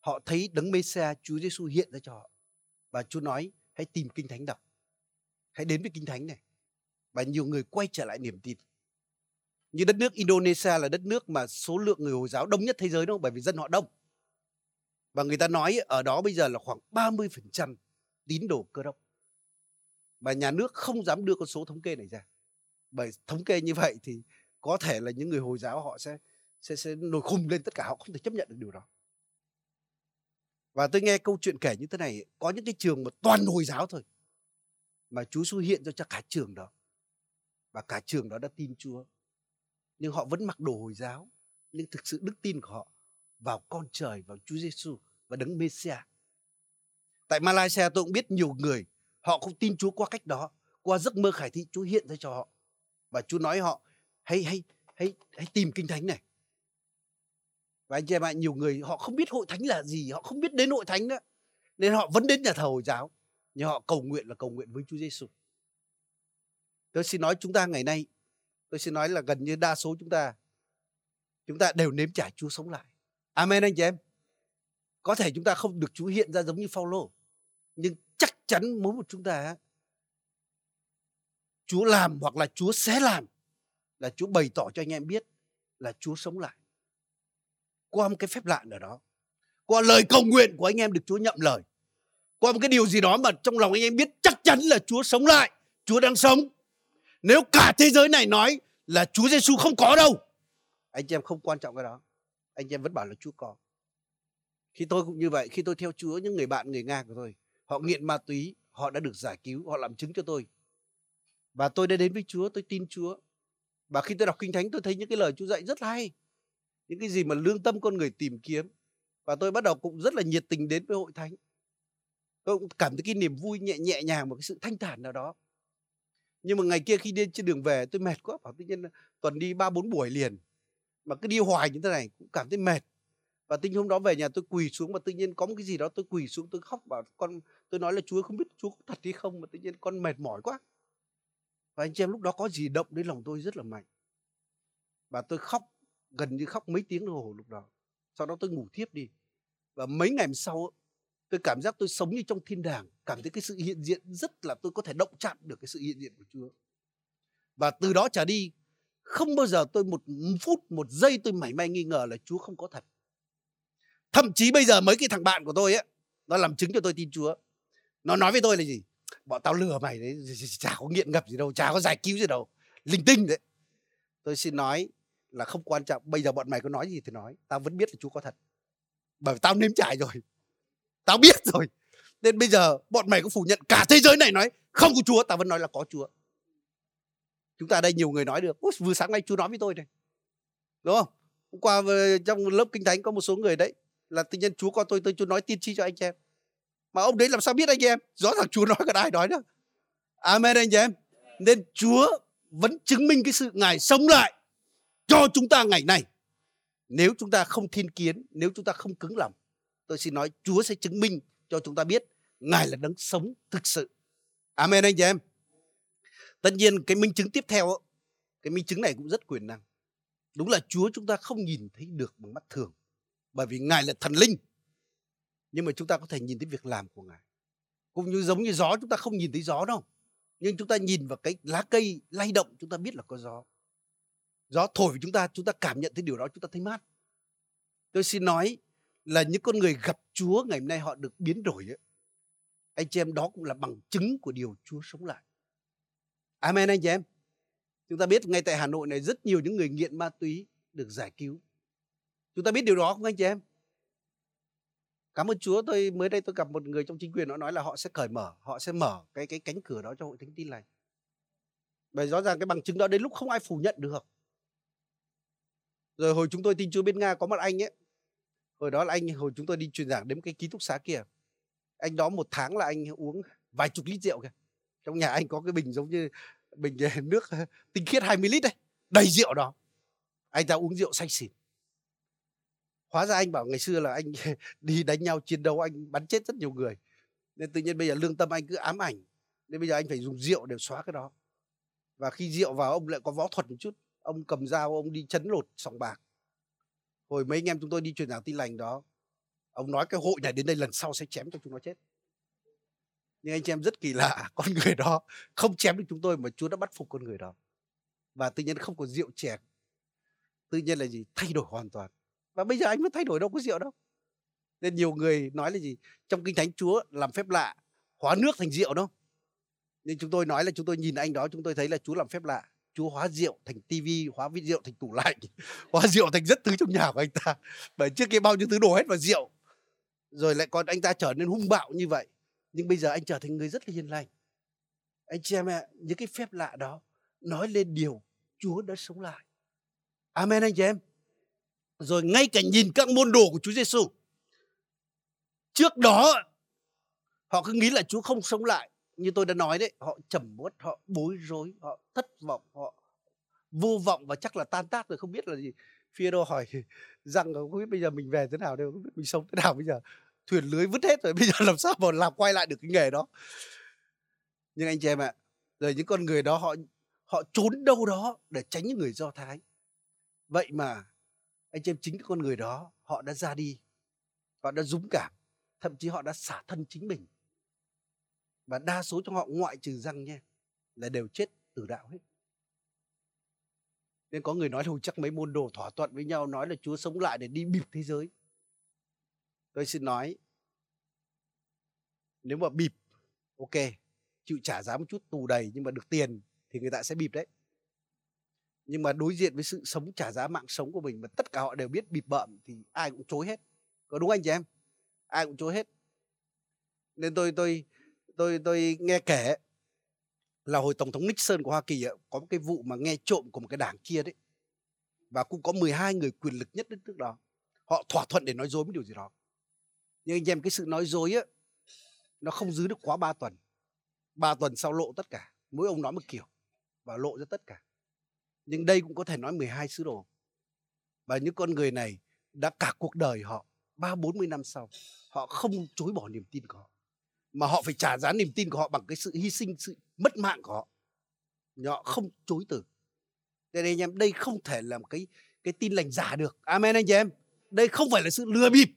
họ thấy Đấng Mê-xia, Chúa Giêsu hiện ra cho họ. Và Chúa nói hãy tìm Kinh Thánh đọc, hãy đến với Kinh Thánh này. Và nhiều người quay trở lại niềm tin. Như đất nước Indonesia là đất nước mà số lượng người Hồi giáo đông nhất thế giới, đúng không? Bởi vì dân họ đông. Và người ta nói ở đó bây giờ là khoảng 30% tín đồ Cơ Đốc. Và nhà nước không dám đưa con số thống kê này ra. Bởi thống kê như vậy thì có thể là những người Hồi giáo họ sẽ nổi khùng lên, tất cả họ không thể chấp nhận được điều đó. Và tôi nghe câu chuyện kể như thế này, có những cái trường mà toàn Hồi giáo thôi, mà Chúa Giêsu hiện ra cho cả trường đó, và cả trường đó đã tin Chúa, nhưng họ vẫn mặc đồ Hồi giáo, nhưng thực sự đức tin của họ vào con trời, vào Chúa Giêsu và Đấng Mêsia. Tại Malaysia tôi cũng biết nhiều người họ không tin Chúa qua cách đó, qua giấc mơ khải thị Chúa hiện ra cho họ, và Chúa nói họ hãy tìm Kinh Thánh này. Và anh chị em ạ, nhiều người họ không biết hội thánh là gì, họ không biết đến hội thánh đó, nên họ vẫn đến nhà thờ Hồi giáo, nhưng họ cầu nguyện là cầu nguyện với Chúa Giêsu. Tôi xin nói chúng ta ngày nay, tôi xin nói là gần như đa số chúng ta đều nếm trải Chúa sống lại. Amen anh chị em. Có thể chúng ta không được Chúa hiện ra giống như Phao-lô, nhưng chắc chắn mỗi một chúng ta Chúa làm, hoặc là Chúa sẽ làm, là Chúa bày tỏ cho anh em biết là Chúa sống lại. Qua một cái phép lạ nào đó, qua lời cầu nguyện của anh em được Chúa nhậm lời, qua một cái điều gì đó mà trong lòng anh em biết chắc chắn là Chúa sống lại, Chúa đang sống. Nếu cả thế giới này nói là Chúa Giêsu không có đâu, anh chị em không quan trọng cái đó, anh chị em vẫn bảo là Chúa có. Khi tôi cũng như vậy, khi tôi theo Chúa, những người bạn người Nga của tôi, họ nghiện ma túy, họ đã được giải cứu, họ làm chứng cho tôi. Và tôi đã đến với Chúa, tôi tin Chúa. Và khi tôi đọc Kinh Thánh, tôi thấy những cái lời Chúa dạy rất hay, những cái gì mà lương tâm con người tìm kiếm. Và tôi bắt đầu cũng rất là nhiệt tình đến với hội thánh. Tôi cũng cảm thấy cái niềm vui nhẹ nhàng, một cái sự thanh thản nào đó. Nhưng mà ngày kia khi đi trên đường về, tôi mệt quá. Bảo tự nhiên tuần đi 3-4 buổi liền, mà cứ đi hoài như thế này cũng cảm thấy mệt. Và tính hôm đó về nhà tôi quỳ xuống, mà tự nhiên có một cái gì đó, tôi quỳ xuống tôi khóc, bảo con, tôi nói là Chúa không biết Chúa có thật hay không, mà tự nhiên con mệt mỏi quá. Và anh chị em, lúc đó có gì động đến lòng tôi rất là mạnh. Và tôi khóc, gần như khóc mấy tiếng đồng hồ lúc đó. Sau đó tôi ngủ thiếp đi. Và mấy ngày sau, tôi cảm giác tôi sống như trong thiên đàng. Cảm thấy cái sự hiện diện rất là, tôi có thể động chạm được cái sự hiện diện của Chúa. Và từ đó trở đi, không bao giờ tôi một phút, một giây tôi mảy may nghi ngờ là Chúa không có thật. Thậm chí bây giờ mấy cái thằng bạn của tôi ấy, nó làm chứng cho tôi tin Chúa. Nó nói với tôi là gì? Bọn tao lừa mày đấy, chả có nghiện ngập gì đâu, chả có giải cứu gì đâu, linh tinh đấy. Tôi xin nói là không quan trọng, bây giờ bọn mày có nói gì thì nói, tao vẫn biết là Chúa có thật. Bởi vì tao nếm trải rồi, tao biết rồi. Nên bây giờ bọn mày cũng phủ nhận, cả thế giới này nói không có Chúa, tao vẫn nói là có Chúa. Chúng ta đây nhiều người nói được, vừa sáng nay Chúa nói với tôi này, đúng không? Hôm qua trong lớp Kinh Thánh có một số người đấy, là tự nhiên Chúa con tôi Chúa nói tiên tri cho anh em. Mà ông đấy làm sao biết anh em? Rõ ràng Chúa nói, còn ai nói nữa. Amen anh em. Nên Chúa vẫn chứng minh cái sự Ngài sống lại cho chúng ta ngày nay. Nếu chúng ta không thiên kiến, nếu chúng ta không cứng lòng, tôi xin nói Chúa sẽ chứng minh cho chúng ta biết Ngài là Đấng sống thực sự. Amen anh em. Tất nhiên cái minh chứng tiếp theo, cái minh chứng này cũng rất quyền năng. Đúng là Chúa chúng ta không nhìn thấy được bằng mắt thường, bởi vì Ngài là thần linh. Nhưng mà chúng ta có thể nhìn thấy việc làm của Ngài. Cũng như giống như gió, chúng ta không nhìn thấy gió đâu, nhưng chúng ta nhìn vào cái lá cây lay động, chúng ta biết là có gió. Gió thổi vào chúng ta cảm nhận thấy điều đó, chúng ta thấy mát. Tôi xin nói là những con người gặp Chúa ngày hôm nay họ được biến đổi ấy. Anh chị em, đó cũng là bằng chứng của điều Chúa sống lại. Amen anh chị em. Chúng ta biết ngay tại Hà Nội này rất nhiều những người nghiện ma túy được giải cứu. Chúng ta biết điều đó không anh chị em? Cảm ơn Chúa, tôi mới đây tôi gặp một người trong chính quyền, nó nói là họ sẽ cởi mở, họ sẽ mở cái cánh cửa đó cho hội thánh tin lành. Bởi rõ ràng cái bằng chứng đó đến lúc không ai phủ nhận được. Rồi hồi chúng tôi tin Chúa bên Nga có một anh ấy, hồi đó là anh, hồi chúng tôi đi truyền giảng đến cái ký túc xá kia, anh đó một tháng là anh uống vài chục lít rượu kìa. Trong nhà anh có cái bình giống như bình nước tinh khiết 20 lít đấy, đầy rượu đó. Anh ta uống rượu say xỉn. Hóa ra anh bảo ngày xưa là anh đi đánh nhau chiến đấu, anh bắn chết rất nhiều người, nên tự nhiên bây giờ lương tâm anh cứ ám ảnh, nên bây giờ anh phải dùng rượu để xóa cái đó. Và khi rượu vào, ông lại có võ thuật một chút, ông cầm dao, ông đi chấn lột sòng bạc. Hồi mấy anh em chúng tôi đi truyền giảng tin lành đó, ông nói cái hội này đến đây lần sau sẽ chém cho chúng nó chết. Nhưng anh chị em, rất kỳ lạ, con người đó không chém được chúng tôi mà Chúa đã bắt phục con người đó. Và tự nhiên không có rượu chèn, tự nhiên là gì, thay đổi hoàn toàn. Và bây giờ anh mới thay đổi, đâu có rượu đâu. Nên nhiều người nói là gì, trong Kinh Thánh Chúa làm phép lạ hóa nước thành rượu đâu. Nhưng chúng tôi nói là chúng tôi nhìn anh đó, chúng tôi thấy là Chúa làm phép lạ Chúa hóa rượu thành tivi, hóa rượu thành tủ lạnh, hóa rượu thành rất thứ trong nhà của anh ta. Bởi trước kia bao nhiêu thứ đổ hết vào rượu. Rồi lại còn anh ta trở nên hung bạo như vậy. Nhưng bây giờ anh trở thành người rất là hiền lành. Anh chị em ạ, những cái phép lạ đó nói lên điều Chúa đã sống lại. Amen anh chị em. Rồi ngay cả nhìn các môn đồ của Chúa Giêsu, trước đó họ cứ nghĩ là Chúa không sống lại. Như tôi đã nói đấy, họ trầm uất, họ bối rối, họ thất vọng, họ vô vọng và chắc là tan tác rồi, không biết là gì. Phi-e-rơ hỏi rằng không biết bây giờ mình về thế nào đâu, không biết mình sống thế nào bây giờ. Thuyền lưới vứt hết rồi, bây giờ làm sao mà làm quay lại được cái nghề đó. Nhưng anh chị em ạ, rồi những con người đó họ trốn đâu đó để tránh những người Do Thái. Vậy mà anh chị em, chính cái con người đó họ đã ra đi, họ đã dũng cảm, thậm chí họ đã xả thân chính mình. Và đa số trong họ, ngoại trừ Răng nha, là đều chết tử đạo hết. Nên có người nói là chắc mấy môn đồ thỏa thuận với nhau, nói là Chúa sống lại để đi bịp thế giới. Tôi xin nói, nếu mà bịp, ok, chịu trả giá một chút tù đầy nhưng mà được tiền thì người ta sẽ bịp đấy. Nhưng mà đối diện với sự sống trả giá mạng sống của mình mà tất cả họ đều biết bịp bợm thì ai cũng chối hết. Có đúng anh chị em? Ai cũng chối hết. Nên tôi nghe kể là hồi Tổng thống Nixon của Hoa Kỳ có một cái vụ mà nghe trộm của một cái đảng kia đấy. Và cũng có 12 người quyền lực nhất đất nước đó. Họ thỏa thuận để nói dối với điều gì đó. Nhưng anh em, cái sự nói dối ấy, nó không giữ được quá 3 tuần. 3 tuần sau lộ tất cả. Mỗi ông nói một kiểu và lộ ra tất cả. Nhưng đây cũng có thể nói 12 sứ đồ. Và những con người này đã cả cuộc đời họ, 30-40 năm sau, họ không chối bỏ niềm tin của họ, mà họ phải trả giá niềm tin của họ bằng cái sự hy sinh, sự mất mạng của họ. Nhưng họ không chối từ. Đây anh em, đây không thể là một cái tin lành giả được. Amen anh chị em. Đây không phải là sự lừa bịp,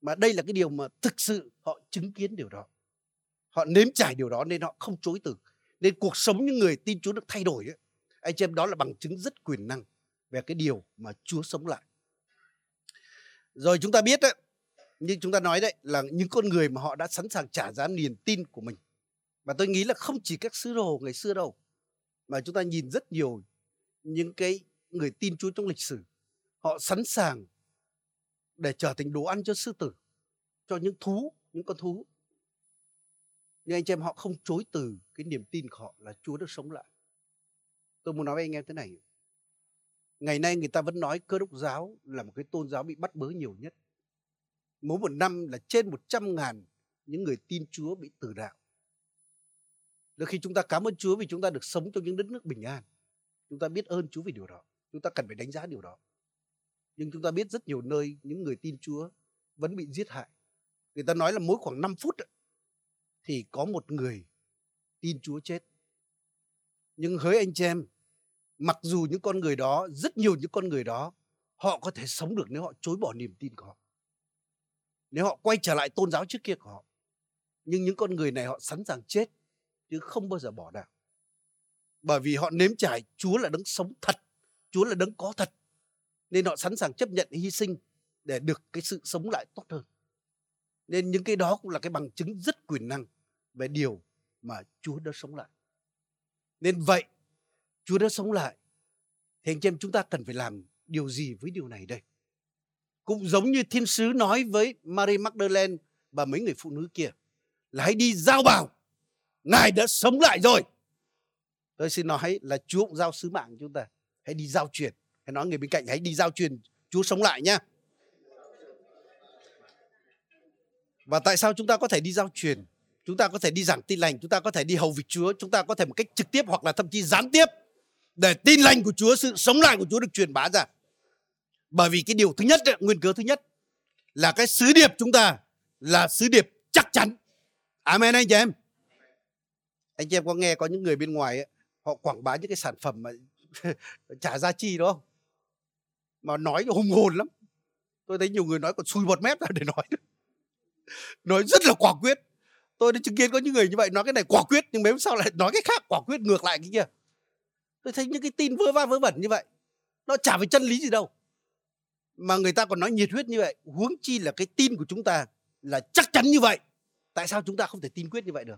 mà đây là cái điều mà thực sự họ chứng kiến điều đó. Họ nếm trải điều đó nên họ không chối từ. Nên cuộc sống những người tin Chúa được thay đổi ấy, anh chị em, đó là bằng chứng rất quyền năng về cái điều mà Chúa sống lại. Rồi chúng ta biết đấy, như chúng ta nói đấy, là những con người mà họ đã sẵn sàng trả giá niềm tin của mình. Và tôi nghĩ là không chỉ các sứ đồ ngày xưa đâu, mà chúng ta nhìn rất nhiều những cái người tin Chúa trong lịch sử. Họ sẵn sàng để trở thành đồ ăn cho sư tử, cho những thú, những con thú. Nhưng anh chị em, họ không chối từ cái niềm tin của họ là Chúa đã sống lại. Tôi muốn nói với anh em thế này. Ngày nay người ta vẫn nói Cơ Đốc giáo là một cái tôn giáo bị bắt bớ nhiều nhất. Mỗi một năm là trên 100.000 những người tin Chúa bị tử đạo. Đôi khi chúng ta cảm ơn Chúa vì chúng ta được sống trong những đất nước bình an. Chúng ta biết ơn Chúa vì điều đó. Chúng ta cần phải đánh giá điều đó. Nhưng chúng ta biết rất nhiều nơi những người tin Chúa vẫn bị giết hại. Người ta nói là mỗi khoảng 5 phút thì có một người tin Chúa chết. Nhưng hỡi anh chị em, mặc dù những con người đó, rất nhiều những con người đó, họ có thể sống được nếu họ chối bỏ niềm tin của họ, nếu họ quay trở lại tôn giáo trước kia của họ. Nhưng những con người này họ sẵn sàng chết chứ không bao giờ bỏ đạo. Bởi vì họ nếm trải Chúa là đấng sống thật, Chúa là đấng có thật. Nên họ sẵn sàng chấp nhận hy sinh để được cái sự sống lại tốt hơn. Nên những cái đó cũng là cái bằng chứng rất quyền năng về điều mà Chúa đã sống lại. Nên vậy, Chúa đã sống lại. Thì anh chị em, chúng ta cần phải làm điều gì với điều này đây? Cũng giống như thiên sứ nói với Mary Magdalene và mấy người phụ nữ kia là hãy đi giao bảo Ngài đã sống lại rồi. Tôi xin nói là Chúa cũng giao sứ mạng của chúng ta. Hãy đi giao truyền. Hãy nói người bên cạnh, hãy đi giao truyền Chúa sống lại nhá. Và tại sao chúng ta có thể đi giao truyền? Chúng ta có thể đi giảng tin lành, chúng ta có thể đi hầu việc Chúa, chúng ta có thể một cách trực tiếp hoặc là thậm chí gián tiếp để tin lành của Chúa, sự sống lại của Chúa được truyền bá ra. Bởi vì cái điều thứ nhất, nguyên cớ thứ nhất là cái sứ điệp chúng ta là sứ điệp chắc chắn. Amen anh chị em. Anh chị em có nghe có những người bên ngoài ấy, họ quảng bá những cái sản phẩm mà chả ra chi đúng không? Mà nói hùng hồn lắm. Tôi thấy nhiều người nói còn xùi bọt mép ra để nói. Nói rất là quả quyết. Tôi đã chứng kiến có những người như vậy nói cái này quả quyết nhưng mấy hôm sau lại nói cái khác quả quyết ngược lại cái kia. Tôi thấy những cái tin vớ va vớ vẩn như vậy nó chả phải chân lý gì đâu. Mà người ta còn nói nhiệt huyết như vậy, huống chi là cái tin của chúng ta là chắc chắn như vậy. Tại sao chúng ta không thể tin quyết như vậy được?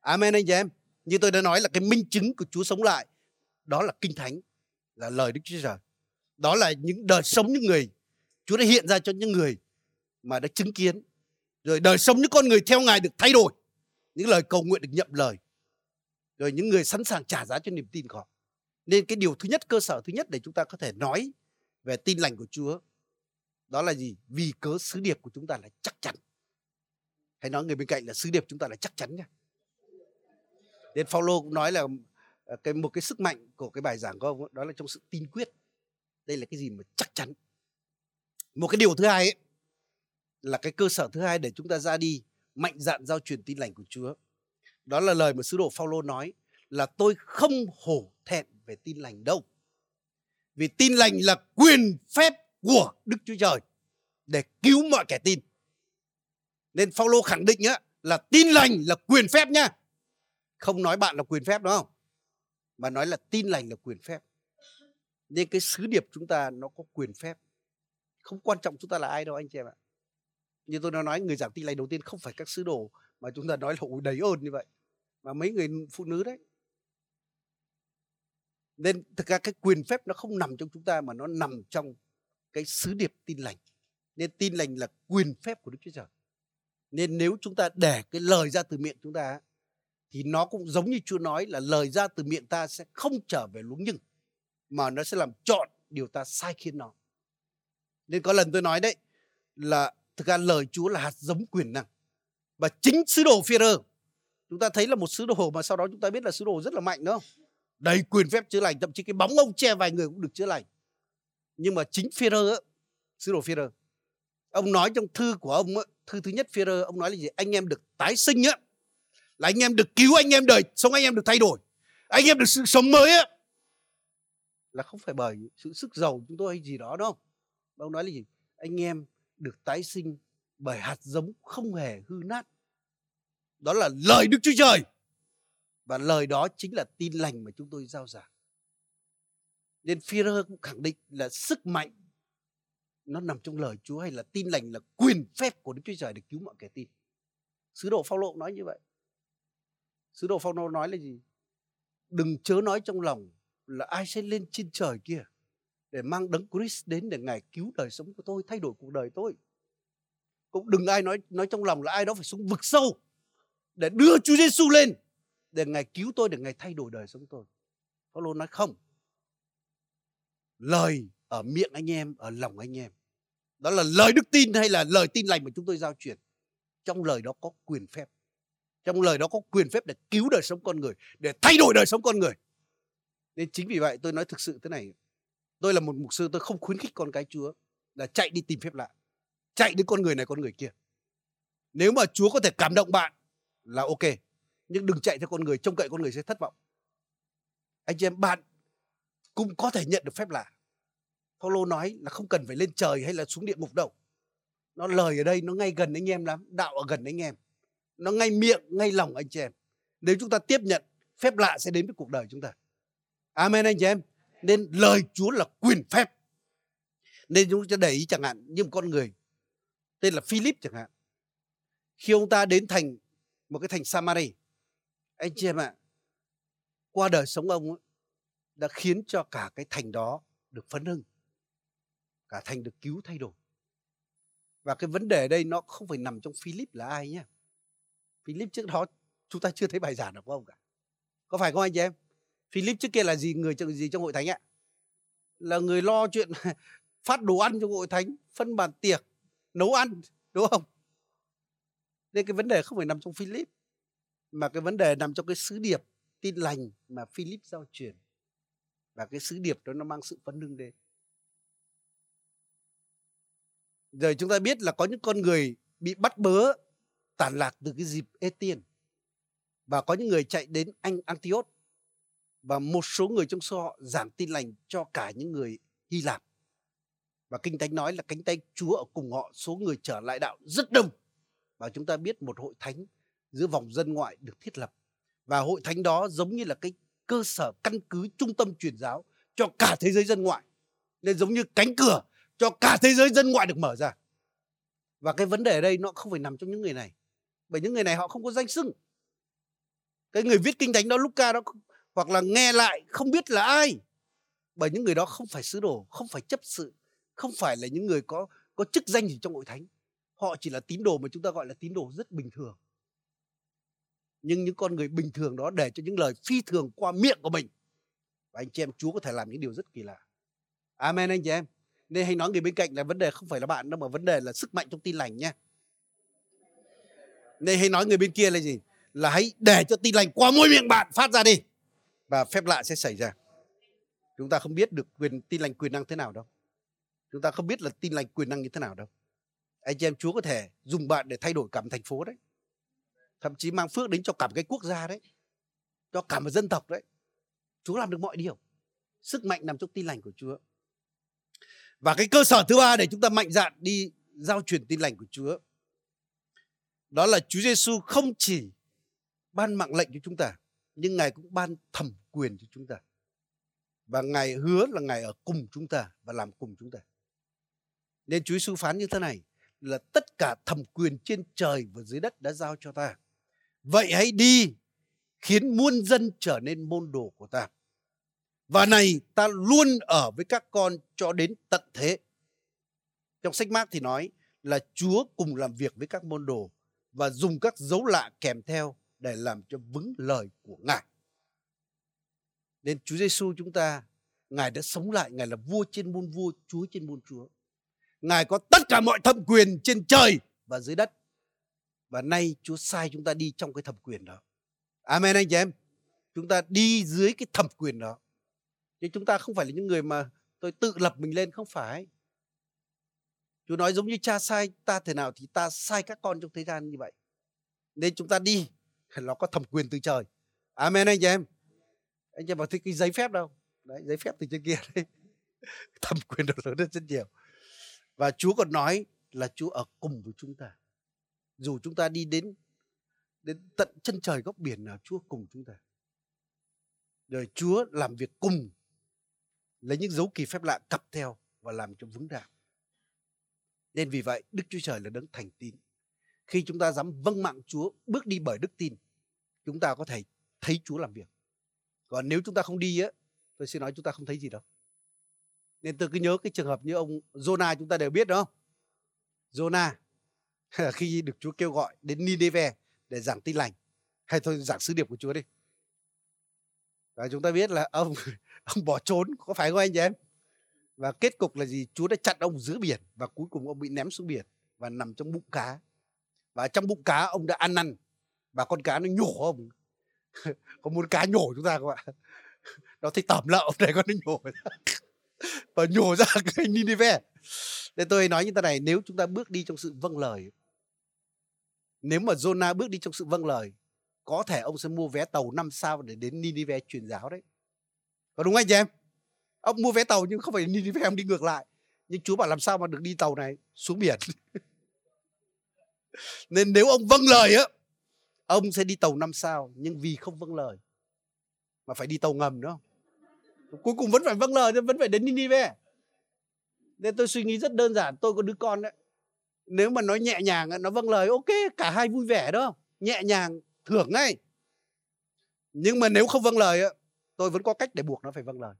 Amen anh chị em. Như tôi đã nói là cái minh chứng của Chúa sống lại đó là Kinh Thánh, là lời Đức Chúa Trời. Đó là những đời sống những người Chúa đã hiện ra cho những người mà đã chứng kiến. Rồi đời sống những con người theo Ngài được thay đổi, những lời cầu nguyện được nhậm lời, rồi những người sẵn sàng trả giá cho niềm tin của họ. Nên cái điều thứ nhất, cơ sở thứ nhất để chúng ta có thể nói về tin lành của Chúa, đó là gì? Vì cớ sứ điệp của chúng ta là chắc chắn. Hãy nói người bên cạnh là sứ điệp chúng ta là chắc chắn nhé. Nên Phao-lô cũng nói là một cái sức mạnh của cái bài giảng của ông đó là trong sự tin quyết. Đây là cái gì mà chắc chắn. Một cái điều thứ hai ấy, là cái cơ sở thứ hai để chúng ta ra đi mạnh dạn giao truyền tin lành của Chúa. Đó là lời mà sứ đồ Phao-lô nói là tôi không hổ thẹn về tin lành đâu. Vì tin lành là quyền phép của Đức Chúa Trời để cứu mọi kẻ tin. Nên Phao-lô khẳng định nhá, là tin lành là quyền phép nhá. Không nói bạn là quyền phép đúng không? Mà nói là tin lành là quyền phép. Nên cái sứ điệp chúng ta nó có quyền phép. Không quan trọng chúng ta là ai đâu anh chị em ạ. Như tôi đã nói, người giảng tin lành đầu tiên không phải các sứ đồ mà chúng ta nói là đầy ơn như vậy, mà mấy người phụ nữ đấy. Nên thực ra cái quyền phép nó không nằm trong chúng ta, mà nó nằm trong cái sứ điệp tin lành. Nên tin lành là quyền phép của Đức Chúa Trời. Nên nếu chúng ta để cái lời ra từ miệng chúng ta thì nó cũng giống như Chúa nói là lời ra từ miệng ta sẽ không trở về luống nhưng, mà nó sẽ làm trọn điều ta sai khiến nó. Nên có lần tôi nói đấy là thực ra lời Chúa là hạt giống quyền năng. Và chính sứ đồ Phi-e-rơ, chúng ta thấy là một sứ đồ mà sau đó chúng ta biết là sứ đồ rất là mạnh đúng không? Đầy quyền phép chữa lành, thậm chí cái bóng ông che vài người cũng được chữa lành. Nhưng mà chính Phi-e-rơ, sứ đồ Phi-e-rơ, ông nói trong thư của ông, thư thứ nhất Phi-e-rơ, ông nói là gì? Anh em được tái sinh á, là anh em được cứu, anh em đời sống anh em được thay đổi, anh em được sự sống mới á, là không phải bởi sự sức giàu của chúng tôi hay gì đó đâu. Ông nói là gì? Anh em được tái sinh bởi hạt giống không hề hư nát. Đó là lời Đức Chúa Trời. Và lời đó chính là tin lành mà chúng tôi giao giảng. Nên Phi-e-rơ cũng khẳng định là sức mạnh nó nằm trong lời Chúa, hay là tin lành là quyền phép của Đức Chúa Trời để cứu mọi kẻ tin. Sứ đồ Phao-lô cũng nói như vậy. Sứ đồ Phao-lô nói là gì? Đừng chớ nói trong lòng là ai sẽ lên trên trời kia để mang đấng Christ đến để Ngài cứu đời sống của tôi, thay đổi cuộc đời tôi. Cũng đừng ai nói trong lòng là ai đó phải xuống vực sâu để đưa Chúa Giêsu lên để Ngài cứu tôi, để Ngài thay đổi đời sống tôi. Phao-lô nói không. Lời ở miệng anh em, ở lòng anh em. Đó là lời đức tin hay là lời tin lành mà chúng tôi giao truyền. Trong lời đó có quyền phép. Trong lời đó có quyền phép để cứu đời sống con người, để thay đổi đời sống con người. Nên chính vì vậy tôi nói thực sự thế này. Tôi là một mục sư, tôi không khuyến khích con cái Chúa là chạy đi tìm phép lạ, chạy đến con người này con người kia. Nếu mà Chúa có thể cảm động bạn là ok, nhưng đừng chạy theo con người, trông cậy con người sẽ thất vọng. Anh chị em, bạn cũng có thể nhận được phép lạ. Phao-lô nói là không cần phải lên trời hay là xuống địa ngục đâu. Nó lời ở đây nó ngay gần anh em lắm, đạo ở gần anh em. Nó ngay miệng, ngay lòng anh chị em. Nếu chúng ta tiếp nhận, phép lạ sẽ đến với cuộc đời chúng ta. Amen anh chị em. Nên lời Chúa là quyền phép. Nên chúng ta để ý chẳng hạn như một con người tên là Philip chẳng hạn. Khi ông ta đến thành một cái thành Samari, anh chị em ạ, qua đời sống ông ấy, đã khiến cho cả cái thành đó được phấn hưng, cả thành được cứu thay đổi. Và cái vấn đề ở đây nó không phải nằm trong Philip là ai nhé. Philip trước đó chúng ta chưa thấy bài giảng nào của ông cả. Có phải không anh chị em? Philip trước kia là gì, người gì trong hội thánh ạ? Là người lo chuyện phát đồ ăn cho hội thánh, phân bàn tiệc, nấu ăn, đúng không? Nên cái vấn đề không phải nằm trong Philip, mà cái vấn đề nằm trong cái sứ điệp tin lành mà Philip giao truyền. Và cái sứ điệp đó nó mang sự phấn hưng đến. Rồi chúng ta biết là có những con người bị bắt bớ, tản lạc từ cái dịp Ê-tiên. Và có những người chạy đến Antioch. Và một số người trong số họ giảng tin lành cho cả những người Hy Lạp. Và Kinh Thánh nói là cánh tay Chúa ở cùng họ, số người trở lại đạo rất đông. Và chúng ta biết một hội thánh giữa vòng dân ngoại được thiết lập. Và hội thánh đó giống như là cái cơ sở, căn cứ, trung tâm truyền giáo cho cả thế giới dân ngoại. Nên giống như cánh cửa cho cả thế giới dân ngoại được mở ra. Và cái vấn đề ở đây nó không phải nằm trong những người này. Bởi những người này họ không có danh xưng. Cái người viết Kinh Thánh đó, Luca đó, hoặc là nghe lại không biết là ai. Bởi những người đó không phải sứ đồ, không phải chấp sự, không phải là những người có chức danh gì trong hội thánh. Họ chỉ là tín đồ mà chúng ta gọi là tín đồ rất bình thường. Nhưng những con người bình thường đó để cho những lời phi thường qua miệng của mình. Và anh chị em, Chúa có thể làm những điều rất kỳ lạ. Amen anh chị em. Nên hãy nói người bên cạnh là vấn đề không phải là bạn đâu, mà vấn đề là sức mạnh trong tin lành nha. Nên hãy nói người bên kia là gì? Là hãy để cho tin lành qua môi miệng bạn phát ra đi. Và phép lạ sẽ xảy ra. Chúng ta không biết được tin lành quyền năng thế nào đâu. Chúng ta không biết là tin lành quyền năng như thế nào đâu. Anh chị em, Chúa có thể dùng bạn để thay đổi cả một thành phố đấy. Thậm chí mang phước đến cho cả một cái quốc gia đấy. Cho cả một dân tộc đấy. Chúa làm được mọi điều. Sức mạnh nằm trong tin lành của Chúa. Và cái cơ sở thứ ba để chúng ta mạnh dạn đi giao truyền tin lành của Chúa, đó là Chúa Giêsu không chỉ ban mạng lệnh cho chúng ta, nhưng Ngài cũng ban thẩm quyền cho chúng ta. Và Ngài hứa là Ngài ở cùng chúng ta và làm cùng chúng ta. Nên Chúa Giêsu phán như thế này, là tất cả thẩm quyền trên trời và dưới đất đã giao cho ta. Vậy hãy đi, khiến muôn dân trở nên môn đồ của ta. Và này, ta luôn ở với các con cho đến tận thế. Trong sách Mác thì nói là Chúa cùng làm việc với các môn đồ và dùng các dấu lạ kèm theo để làm cho vững lời của Ngài. Nên Chúa Giêsu chúng ta, Ngài đã sống lại, Ngài là vua trên muôn vua, Chúa trên muôn Chúa. Ngài có tất cả mọi thẩm quyền trên trời và dưới đất. Và nay Chúa sai chúng ta đi trong cái thẩm quyền đó. Amen anh chị em. Chúng ta đi dưới cái thẩm quyền đó. Chứ chúng ta không phải là những người mà tôi tự lập mình lên, không phải. Chúa nói giống như cha sai ta thế nào thì ta sai các con trong thế gian như vậy. Nên chúng ta đi, nó có thẩm quyền từ trời. Amen anh chị em. Anh chị em bảo thích cái giấy phép đâu. Đấy, giấy phép từ trên kia đấy. Thẩm quyền đó lớn rất nhiều. Và Chúa còn nói là Chúa ở cùng với chúng ta. Dù chúng ta đi đến tận chân trời góc biển nào, Chúa cùng chúng ta. Rồi Chúa làm việc cùng, lấy những dấu kỳ phép lạ cặp theo và làm cho vững đạo. Nên vì vậy Đức Chúa Trời là đấng thành tín. Khi chúng ta dám vâng mạng Chúa, bước đi bởi đức tin, chúng ta có thể thấy Chúa làm việc. Còn nếu chúng ta không đi á, tôi xin nói chúng ta không thấy gì đâu. Nên tôi cứ nhớ cái trường hợp như ông Jonah, chúng ta đều biết đúng không? Jonah khi được Chúa kêu gọi đến Nineveh để giảng tin lành, hay thôi giảng sứ điệp của Chúa đi. Và chúng ta biết là ông bỏ trốn, có phải không anh chị em? Và kết cục là gì? Chúa đã chặn ông giữa biển và cuối cùng ông bị ném xuống biển và nằm trong bụng cá. Và trong bụng cá ông đã ăn năn và con cá nó nhổ ông. Có muốn cá nhổ chúng ta không ạ? Nó thích tẩm lậu để con nó nhổ và nhổ ra cái Nineveh. Nên tôi nói như thế này, nếu chúng ta bước đi trong sự vâng lời, nếu mà Jonah bước đi trong sự vâng lời, có thể ông sẽ mua vé tàu 5 sao để đến Nineveh truyền giáo đấy. Có đúng anh chị em? Ông mua vé tàu nhưng không phải Nineveh, ông đi ngược lại. Nhưng Chúa bảo làm sao mà được đi tàu này xuống biển. Nên nếu ông vâng lời á, ông sẽ đi tàu 5 sao. Nhưng vì không vâng lời mà phải đi tàu ngầm nữa, cuối cùng vẫn phải vâng lời, vẫn phải đến Nineveh. Nên tôi suy nghĩ rất đơn giản. Tôi có đứa con đấy, nếu mà nó nhẹ nhàng, nó vâng lời, ok, cả hai vui vẻ đó, nhẹ nhàng, thưởng ngay. Nhưng mà nếu không vâng lời, tôi vẫn có cách để buộc nó phải vâng lời.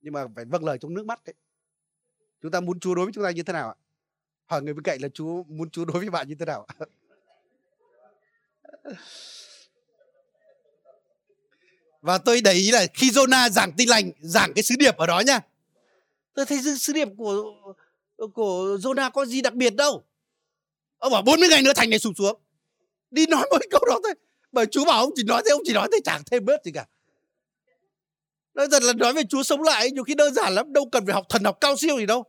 Nhưng mà phải vâng lời trong nước mắt đấy. Chúng ta muốn Chúa đối với chúng ta như thế nào ạ? Hỏi người bên cạnh là Chúa muốn Chúa đối với bạn như thế nào ạ? Và tôi để ý là khi Jonah giảng tin lành, giảng cái sứ điệp ở đó nha, tôi thấy sứ điệp của Jonah có gì đặc biệt đâu. Ông bảo 40 ngày nữa thành này sụp xuống. Đi nói một câu đó thôi. Bởi Chúa bảo ông chỉ nói thế, chẳng thêm bớt gì cả. Nói thật là nói về Chúa sống lại nhiều khi đơn giản lắm, đâu cần phải học thần học cao siêu gì đâu.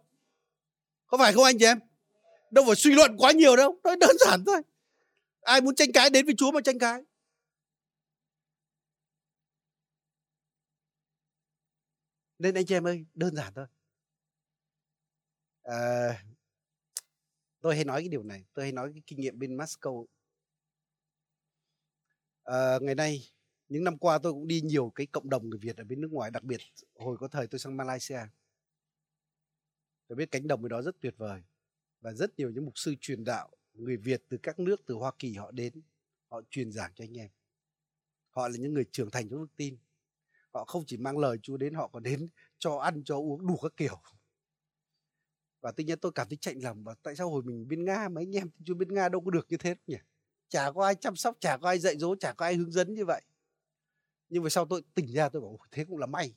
Có phải không anh chị em? Đâu phải suy luận quá nhiều đâu, nói đơn giản thôi. Ai muốn tranh cãi đến với Chúa mà tranh cãi. Nên anh chị em ơi, đơn giản thôi. Tôi hay nói cái điều này, tôi hay nói cái kinh nghiệm bên Moscow. Ngày nay, những năm qua tôi cũng đi nhiều cái cộng đồng người Việt ở bên nước ngoài, đặc biệt hồi có thời tôi sang Malaysia. Tôi biết cánh đồng ở đó rất tuyệt vời. Và rất nhiều những mục sư truyền đạo, người Việt từ các nước, từ Hoa Kỳ họ đến, họ truyền giảng cho anh em. Họ là những người trưởng thành trong đức tin. Họ không chỉ mang lời Chúa đến, họ còn đến cho ăn, cho uống, đủ các kiểu. Và tự nhiên tôi cảm thấy chạnh lòng, và tại sao hồi mình bên Nga, mấy anh em Chúa bên Nga đâu có được như thế nhỉ? Chả có ai chăm sóc, chả có ai dạy dỗ, chả có ai hướng dẫn như vậy. Nhưng về sau tôi tỉnh ra, tôi bảo thế cũng là may.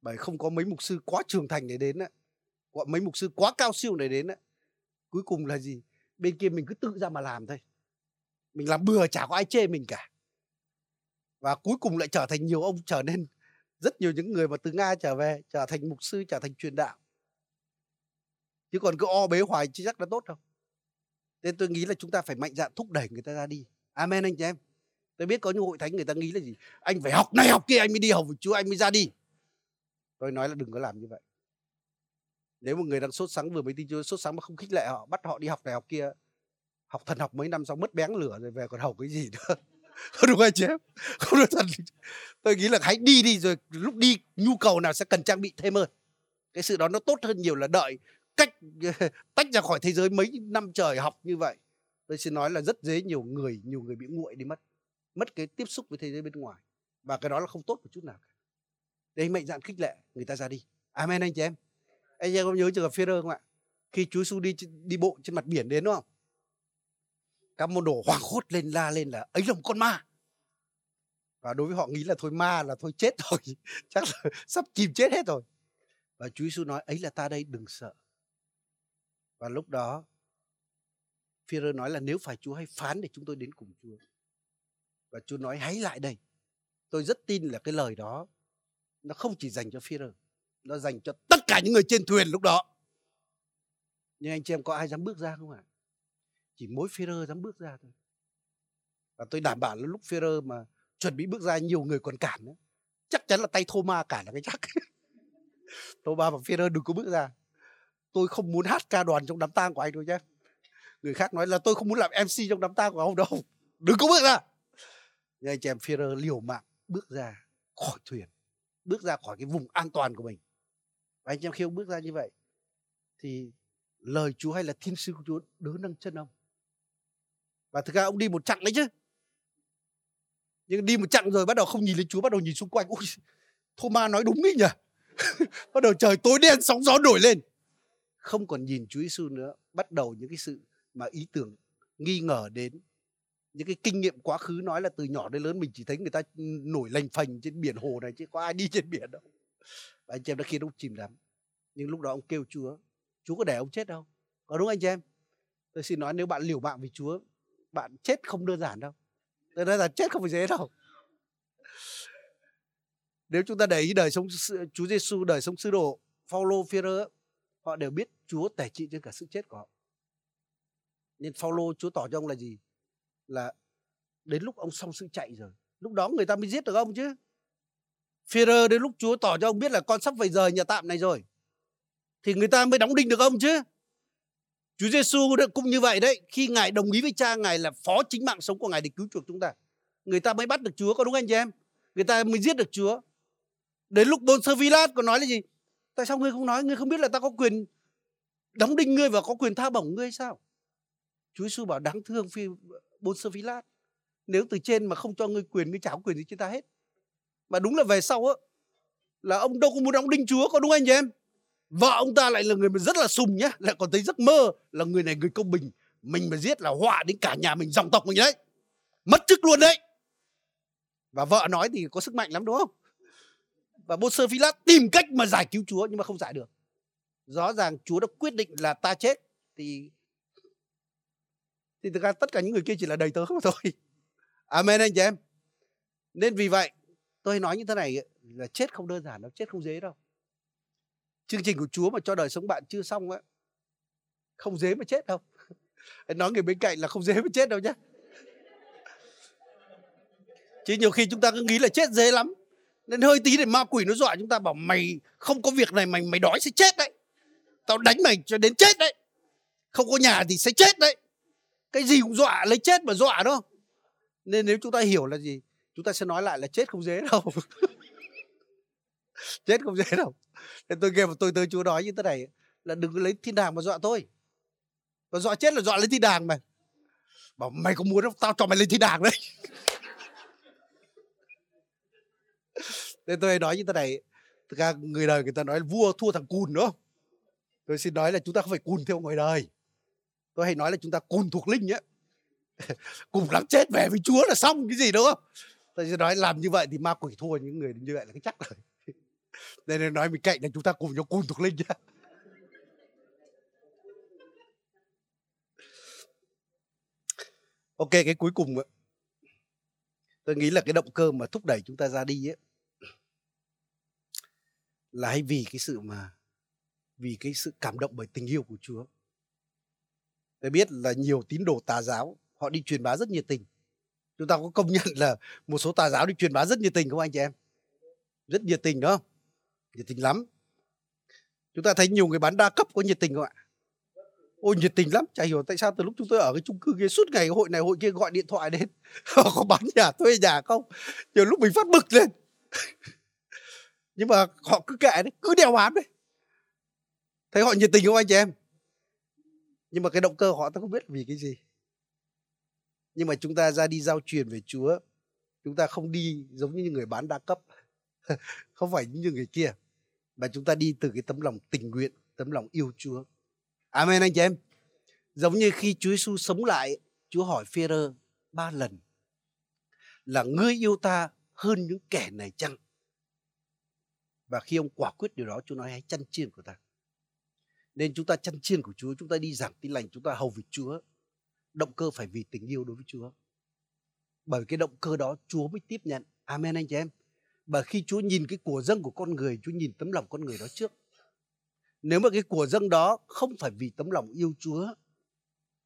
Bởi không có mấy mục sư quá trưởng thành để đến, mấy mục sư quá cao siêu để đến. Cuối cùng là gì? Bên kia mình cứ tự ra mà làm thôi. Mình làm bừa chả có ai chê mình cả. Và cuối cùng lại trở thành nhiều ông, trở nên rất nhiều những người mà từ Nga trở về, trở thành mục sư, trở thành truyền đạo. Chứ còn cứ o bế hoài chứ chắc là tốt đâu. Nên tôi nghĩ là chúng ta phải mạnh dạn thúc đẩy người ta ra đi. Amen anh chị em. Tôi biết có những hội thánh người ta nghĩ là gì? Anh phải học này học kia anh mới đi học Chúa, anh mới ra đi. Tôi nói là đừng có làm như vậy. Nếu một người đang sốt sắng vừa mới tin Chúa, sốt sắng mà không khích lệ họ, bắt họ đi học này học kia, học thần học mấy năm sau mất bén lửa rồi về còn học cái gì nữa. Không đúng anh chị em, không đúng thật. Tôi nghĩ là hãy đi rồi lúc đi nhu cầu nào sẽ cần trang bị thêm hơn. Cái sự đó nó tốt hơn nhiều là đợi tách ra khỏi thế giới mấy năm trời học như vậy. Tôi xin nói là rất dễ nhiều người bị nguội đi, mất cái tiếp xúc với thế giới bên ngoài, và cái đó là không tốt một chút nào cả. Đấy, mạnh dạn khích lệ người ta ra đi. Amen anh chị em. Anh em có nhớ trường hợp Phê-rơ không ạ? Khi Chúa Giêsu đi bộ trên mặt biển đến, đúng không? Các môn đồ hoảng hốt lên, la lên là ấy là một con ma. Và đối với họ nghĩ là thôi ma là thôi chết rồi, chắc là sắp chìm chết hết rồi. Và Chúa Giêsu nói ấy là ta đây, đừng sợ. Và lúc đó Phi-e-rơ nói là nếu phải Chúa hãy phán để chúng tôi đến cùng Chúa. Và Chúa nói hãy lại đây. Tôi rất tin là cái lời đó nó không chỉ dành cho Phi-e-rơ, nó dành cho tất cả những người trên thuyền lúc đó. Nhưng anh chị em có ai dám bước ra không ạ? Chỉ mỗi Phi-e-rơ dám bước ra thôi. Và tôi đảm bảo là lúc Phi-e-rơ mà chuẩn bị bước ra, nhiều người còn cản nữa. Chắc chắn là tay Thô-ma cản là cái chắc. Thô-ma và Phi-e-rơ đừng có bước ra. Tôi không muốn hát ca đoàn trong đám tang của anh đâu nhé. Người khác nói là tôi không muốn làm MC trong đám tang của ông đâu, đừng có bước ra. Nhưng anh chị em, Phi-e-rơ liều mạng bước ra khỏi thuyền, bước ra khỏi cái vùng an toàn của mình. Và anh chị em, khi ông bước ra như vậy thì lời Chúa hay là thiên sứ của Chúa đỡ nâng chân ông. Và thực ra ông đi một chặng đấy chứ. Nhưng đi một chặng rồi bắt đầu không nhìn lên Chúa, bắt đầu nhìn xung quanh. Ui, Thô-ma nói đúng đấy nhỉ. Bắt đầu trời tối đen, sóng gió nổi lên, không còn nhìn Chúa Giêsu nữa. Bắt đầu những cái sự mà ý tưởng nghi ngờ đến, những cái kinh nghiệm quá khứ nói là từ nhỏ đến lớn mình chỉ thấy người ta nổi lành phành trên biển hồ này chứ có ai đi trên biển đâu. Và anh chị em, đã khiến ông chìm đắm. Nhưng lúc đó ông kêu Chúa, Chúa có để ông chết đâu, có đúng anh chị em? Tôi xin nói nếu bạn liều mạng với Chúa, bạn chết không đơn giản đâu. Tôi nói là chết không phải dễ đâu. Nếu chúng ta để ý đời sống Chúa Giêsu, đời sống sứ đồ Phao-lô, Phi-e-rơ, họ đều biết Chúa tể trị trên cả sự chết của họ. Nên Phao-lô, Chúa tỏ cho ông là gì? Là đến lúc ông xong sự chạy rồi, lúc đó người ta mới giết được ông chứ. Phi-e-rơ đến lúc Chúa tỏ cho ông biết là con sắp phải rời nhà tạm này rồi, thì người ta mới đóng đinh được ông chứ. Chúa Giêsu cũng như vậy đấy. Khi Ngài đồng ý với Cha, Ngài là phó chính mạng sống của Ngài để cứu chuộc chúng ta, người ta mới bắt được Chúa, có đúng anh chị em? Người ta mới giết được Chúa. Đến lúc bôn sơ Phi-lát còn nói là gì? Tại sao ngươi không nói? Ngươi không biết là ta có quyền đóng đinh ngươi và có quyền tha bổng ngươi sao? Chúa Giêsu bảo đáng thương bôn sơ Phi-lát, nếu từ trên mà không cho ngươi quyền, ngươi chả có quyền gì trên ta hết. Mà đúng là về sau á, là ông đâu có muốn đóng đinh Chúa, có đúng anh chị em? Vợ ông ta lại là người rất là sùng nhá, lại còn thấy giấc mơ là người này người công bình, mình mà giết là họa đến cả nhà mình, dòng tộc mình đấy, mất chức luôn đấy. Và vợ nói thì có sức mạnh lắm đúng không? Và Bôn-sơ Phi-lát tìm cách mà giải cứu Chúa, nhưng mà không giải được. Rõ ràng Chúa đã quyết định là ta chết, thì thực ra tất cả những người kia chỉ là đầy tớ không thôi. Amen anh chị em. Nên vì vậy tôi nói như thế này là chết không đơn giản đâu, chết không dễ đâu. Chương trình của Chúa mà cho đời sống bạn chưa xong á, không dễ mà chết đâu. Nói người bên cạnh là không dễ mà chết đâu nhá. Chứ nhiều khi chúng ta cứ nghĩ là chết dễ lắm, nên hơi tí để ma quỷ nó dọa chúng ta bảo mày không có việc này, mày đói sẽ chết đấy, tao đánh mày cho đến chết đấy, không có nhà thì sẽ chết đấy. Cái gì cũng dọa, lấy chết mà dọa đâu. Nên nếu chúng ta hiểu là gì, chúng ta sẽ nói lại là chết không dễ đâu. Chết không dễ đâu. Nên tôi nghe mà tôi tới Chúa nói như thế này là đừng có lấy thiên đàng mà dọa tôi. Mà dọa chết là dọa lấy thiên đàng mày. Bảo mày có muốn không? Tao cho mày lên thiên đàng đấy. Nên tôi nói như thế này, thực ra người đời người ta nói vua thua thằng cùn nữa. Tôi xin nói là chúng ta không phải cùn theo người đời. Tôi hay nói là chúng ta cùn thuộc linh ấy. Cùng lắm chết về với Chúa là xong cái gì đúng không? Tôi sẽ nói làm như vậy thì ma quỷ thua những người như vậy là cái chắc rồi. Nên nói bên cạnh là chúng ta cùng nhau cùn thuộc linh nhá. Ok, cái cuối cùng ấy, tôi nghĩ là cái động cơ mà thúc đẩy chúng ta ra đi ấy, là hay vì cái sự cảm động bởi tình yêu của Chúa. Tôi biết là nhiều tín đồ tà giáo họ đi truyền bá rất nhiệt tình. Chúng ta có công nhận là một số tà giáo đi truyền bá rất nhiệt tình không anh chị em? Rất nhiệt tình đó, nhiệt tình lắm. Chúng ta thấy nhiều người bán đa cấp có nhiệt tình không ạ? Ôi nhiệt tình lắm, chả hiểu tại sao từ lúc chúng tôi ở cái chung cư kia suốt ngày hội này hội kia gọi điện thoại đến, họ có bán nhà thuê nhà không? Nhiều lúc mình phát bực lên. Nhưng mà họ cứ kệ đấy, cứ đeo bám đấy. Thấy họ nhiệt tình không anh chị em? Nhưng mà cái động cơ họ ta không biết vì cái gì. Nhưng mà chúng ta ra đi giao truyền về Chúa, chúng ta không đi giống như người bán đa cấp, không phải như người kia, mà chúng ta đi từ cái tấm lòng tình nguyện, tấm lòng yêu Chúa. Amen anh chị em. Giống như khi Chúa Giêsu sống lại, Chúa hỏi Phê-rơ 3 lần là ngươi yêu ta hơn những kẻ này chăng? Và khi ông quả quyết điều đó, Chúa nói hãy chăn chiên của ta. Nên chúng ta chăn chiên của Chúa, chúng ta đi giảng tin lành, chúng ta hầu việc Chúa. Động cơ phải vì tình yêu đối với Chúa. Bởi cái động cơ đó Chúa mới tiếp nhận. Amen anh chị em. Bởi khi Chúa nhìn cái của dâng của con người, Chúa nhìn tấm lòng con người đó trước. Nếu mà cái của dâng đó không phải vì tấm lòng yêu Chúa,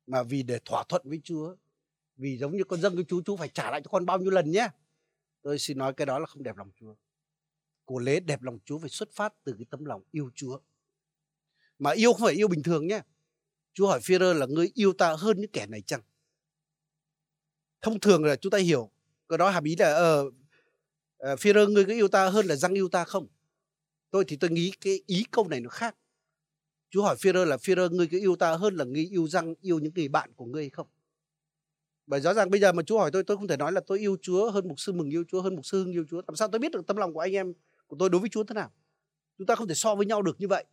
mà vì để thỏa thuận với Chúa, vì giống như con dâng với Chúa phải trả lại cho con bao nhiêu lần nhé, tôi xin nói cái đó là không đẹp lòng Chúa. Của lễ đẹp lòng Chúa phải xuất phát từ cái tấm lòng yêu Chúa. Mà yêu không phải yêu bình thường nhé. Chúa hỏi Phi-e-rơ là ngươi yêu ta hơn những kẻ này chăng? Thông thường là chúng ta hiểu cái đó hàm ý là Phi-e-rơ ngươi có yêu ta hơn là Giăng yêu ta không? Tôi nghĩ cái ý câu này nó khác. Chúa hỏi Phi-e-rơ là Phi-e-rơ ngươi có yêu ta hơn là ngươi yêu Giăng, yêu những người bạn của ngươi hay không? Bởi rõ ràng bây giờ mà Chúa hỏi tôi không thể nói là tôi yêu Chúa hơn mục sư Mừng yêu Chúa, hơn mục sư Hưng yêu Chúa. Làm sao tôi biết được tâm lòng của anh em của tôi đối với Chúa thế nào? Chúng ta không thể so với nhau được như vậy.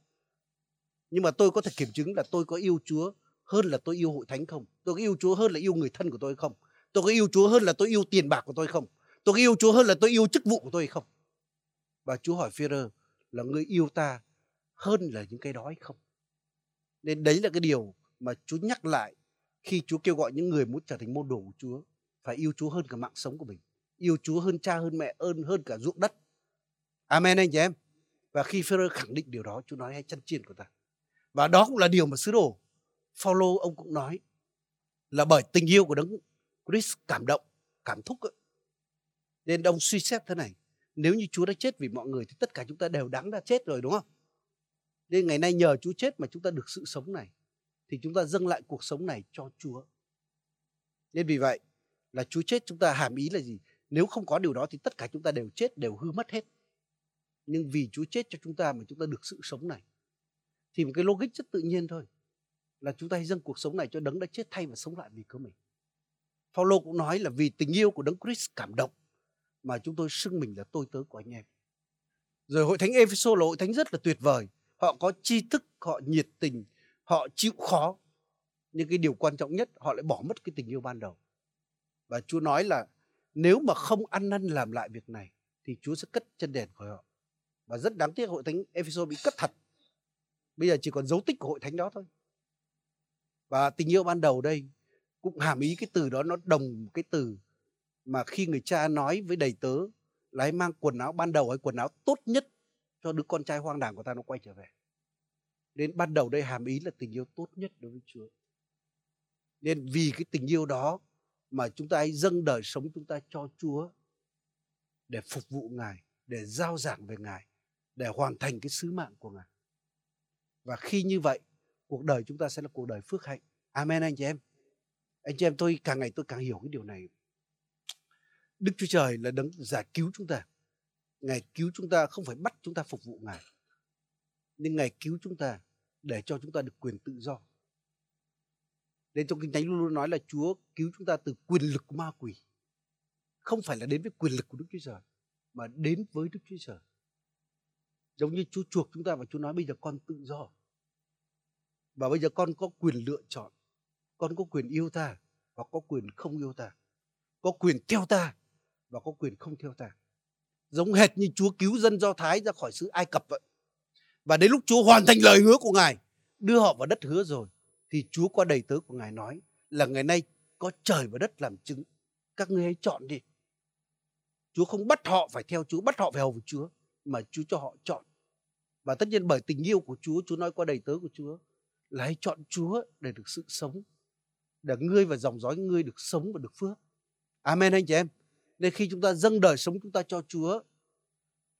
Nhưng mà tôi có thể kiểm chứng là tôi có yêu Chúa hơn là tôi yêu hội thánh không? Tôi có yêu Chúa hơn là yêu người thân của tôi không? Tôi có yêu Chúa hơn là tôi yêu tiền bạc của tôi không? Tôi có yêu Chúa hơn là tôi yêu chức vụ của tôi không? Và Chúa hỏi Phi-e-rơ là người yêu ta hơn là những cái đó hay không? Nên đấy là cái điều mà Chúa nhắc lại khi Chúa kêu gọi những người muốn trở thành môn đồ của Chúa. Phải yêu Chúa hơn cả mạng sống của mình. Yêu Chúa hơn cha, hơn mẹ, hơn cả ruộng đất. Amen anh chị em. Và khi Phi-e-rơ khẳng định điều đó, Chúa nói hãy chăn chiên của ta. Và đó cũng là điều mà sứ đồ Phao-lô ông cũng nói là bởi tình yêu của Đấng Christ cảm động, cảm thúc ấy. Nên ông suy xét thế này, nếu như Chúa đã chết vì mọi người thì tất cả chúng ta đều đáng đã chết rồi đúng không? Nên ngày nay nhờ Chúa chết mà chúng ta được sự sống này, thì chúng ta dâng lại cuộc sống này cho Chúa. Nên vì vậy là Chúa chết chúng ta hàm ý là gì? Nếu không có điều đó thì tất cả chúng ta đều chết, đều hư mất hết. Nhưng vì Chúa chết cho chúng ta mà chúng ta được sự sống này, thì một cái logic rất tự nhiên thôi là chúng ta hãy dâng cuộc sống này cho Đấng đã chết thay và sống lại vì cớ mình. Phao-lô cũng nói là vì tình yêu của Đấng Christ cảm động mà chúng tôi xưng mình là tôi tớ của anh em. Rồi hội thánh Ê-phê-sô là hội thánh rất là tuyệt vời. Họ có tri thức, họ nhiệt tình, họ chịu khó. Nhưng cái điều quan trọng nhất, họ lại bỏ mất cái tình yêu ban đầu. Và Chúa nói là nếu mà không ăn năn làm lại việc này thì Chúa sẽ cất chân đèn khỏi họ. Và rất đáng tiếc hội thánh Ê-phê-sô bị cất thật. Bây giờ chỉ còn dấu tích của hội thánh đó thôi. Và tình yêu ban đầu đây cũng hàm ý cái từ đó, nó đồng cái từ mà khi người cha nói với đầy tớ là hãy mang quần áo ban đầu hay quần áo tốt nhất cho đứa con trai hoang đàng của ta nó quay trở về. Đến ban đầu đây hàm ý là tình yêu tốt nhất đối với Chúa. Nên vì cái tình yêu đó mà chúng ta hãy dâng đời sống chúng ta cho Chúa để phục vụ Ngài, để giao giảng về Ngài, để hoàn thành cái sứ mạng của Ngài. Và khi như vậy, cuộc đời chúng ta sẽ là cuộc đời phước hạnh. Amen anh chị em. Anh chị em, tôi càng ngày tôi càng hiểu cái điều này. Đức Chúa Trời là Đấng giải cứu chúng ta. Ngài cứu chúng ta không phải bắt chúng ta phục vụ Ngài. Nhưng Ngài cứu chúng ta để cho chúng ta được quyền tự do. Nên trong Kinh Thánh luôn luôn nói là Chúa cứu chúng ta từ quyền lực của ma quỷ. Không phải là đến với quyền lực của Đức Chúa Trời. mà đến với Đức Chúa Trời. Giống như Chúa chuộc chúng ta và Chúa nói bây giờ con tự do. Và bây giờ con có quyền lựa chọn. Con có quyền yêu ta và có quyền không yêu ta. Có quyền theo ta và có quyền không theo ta. Giống hệt như Chúa cứu dân Do Thái ra khỏi xứ Ai Cập vậy. Và đến lúc Chúa hoàn thành lời hứa của Ngài, đưa họ vào đất hứa rồi, thì Chúa qua đầy tớ của Ngài nói là ngày nay có trời và đất làm chứng. Các ngươi hãy chọn đi. Chúa không bắt họ phải theo Chúa, bắt họ phải hầu Chúa, mà Chúa cho họ chọn. Và tất nhiên bởi tình yêu của Chúa, Chúa nói qua đầy tớ của Chúa là hãy chọn Chúa để được sự sống, để ngươi và dòng dõi ngươi được sống và được phước. Amen anh chị em. Nên khi chúng ta dâng đời sống chúng ta cho Chúa,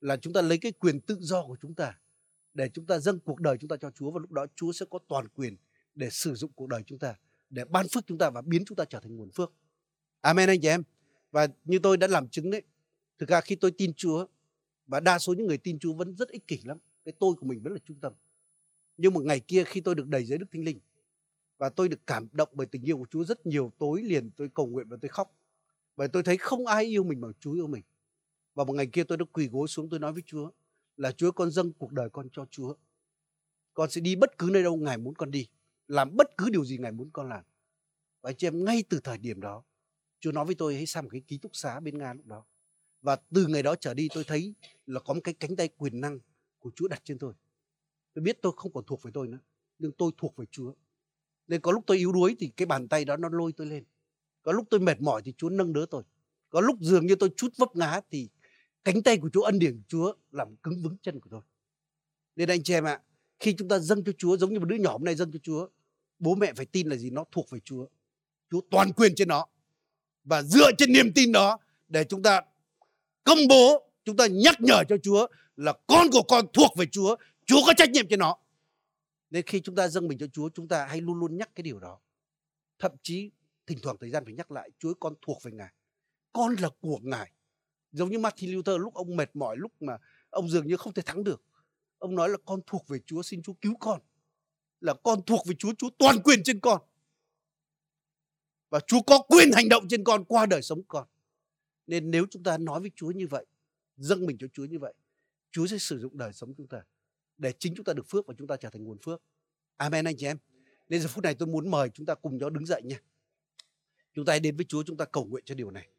là chúng ta lấy cái quyền tự do của chúng ta để chúng ta dâng cuộc đời chúng ta cho Chúa. Và lúc đó Chúa sẽ có toàn quyền để sử dụng cuộc đời chúng ta, để ban phước chúng ta và biến chúng ta trở thành nguồn phước. Amen anh chị em. Và như tôi đã làm chứng đấy, thực ra khi tôi tin Chúa, và đa số những người tin Chúa vẫn rất ích kỷ lắm, cái tôi của mình vẫn là trung tâm. Nhưng một ngày kia khi tôi được đầy dưới Đức Thánh Linh và tôi được cảm động bởi tình yêu của Chúa, rất nhiều tối liền tôi cầu nguyện và tôi khóc. Bởi tôi thấy không ai yêu mình bằng Chúa yêu mình. Và một ngày kia tôi đã quỳ gối xuống, tôi nói với Chúa là Chúa, con dâng cuộc đời con cho Chúa. Con sẽ đi bất cứ nơi đâu Ngài muốn con đi, làm bất cứ điều gì Ngài muốn con làm. Và anh chị em, ngay từ thời điểm đó, Chúa nói với tôi hãy sang một cái ký túc xá bên Nga lúc đó. Và từ ngày đó trở đi tôi thấy là có một cái cánh tay quyền năng của Chúa đặt trên tôi. Tôi biết tôi không còn thuộc về tôi nữa, nhưng tôi thuộc về Chúa. Nên có lúc tôi yếu đuối thì cái bàn tay đó nó lôi tôi lên. Có lúc tôi mệt mỏi thì Chúa nâng đỡ tôi. Có lúc dường như tôi chút vấp ngã thì cánh tay của Chúa, ân điển của Chúa làm cứng vững chân của tôi. Nên anh chị em ạ, khi chúng ta dâng cho Chúa, giống như một đứa nhỏ hôm nay dâng cho Chúa, bố mẹ phải tin là gì? Nó thuộc về Chúa. Chúa toàn quyền trên nó. Và dựa trên niềm tin đó để chúng ta công bố, chúng ta nhắc nhở cho Chúa là con của con thuộc về Chúa, Chúa có trách nhiệm cho nó. Nên khi chúng ta dâng mình cho Chúa, chúng ta hãy luôn luôn nhắc cái điều đó. Thậm chí thỉnh thoảng thời gian phải nhắc lại, Chúa, con thuộc về Ngài, con là của Ngài. Giống như Martin Luther lúc ông mệt mỏi, lúc mà ông dường như không thể thắng được, ông nói là con thuộc về Chúa, xin Chúa cứu con. Là con thuộc về Chúa, Chúa toàn quyền trên con. Và Chúa có quyền hành động trên con qua đời sống con. Nên nếu chúng ta nói với Chúa như vậy, dâng mình cho Chúa như vậy, Chúa sẽ sử dụng đời sống chúng ta để chính chúng ta được phước và chúng ta trở thành nguồn phước. Amen anh chị em. Nên giờ phút này tôi muốn mời chúng ta cùng nhau đứng dậy nha. Chúng ta hãy đến với Chúa, chúng ta cầu nguyện cho điều này.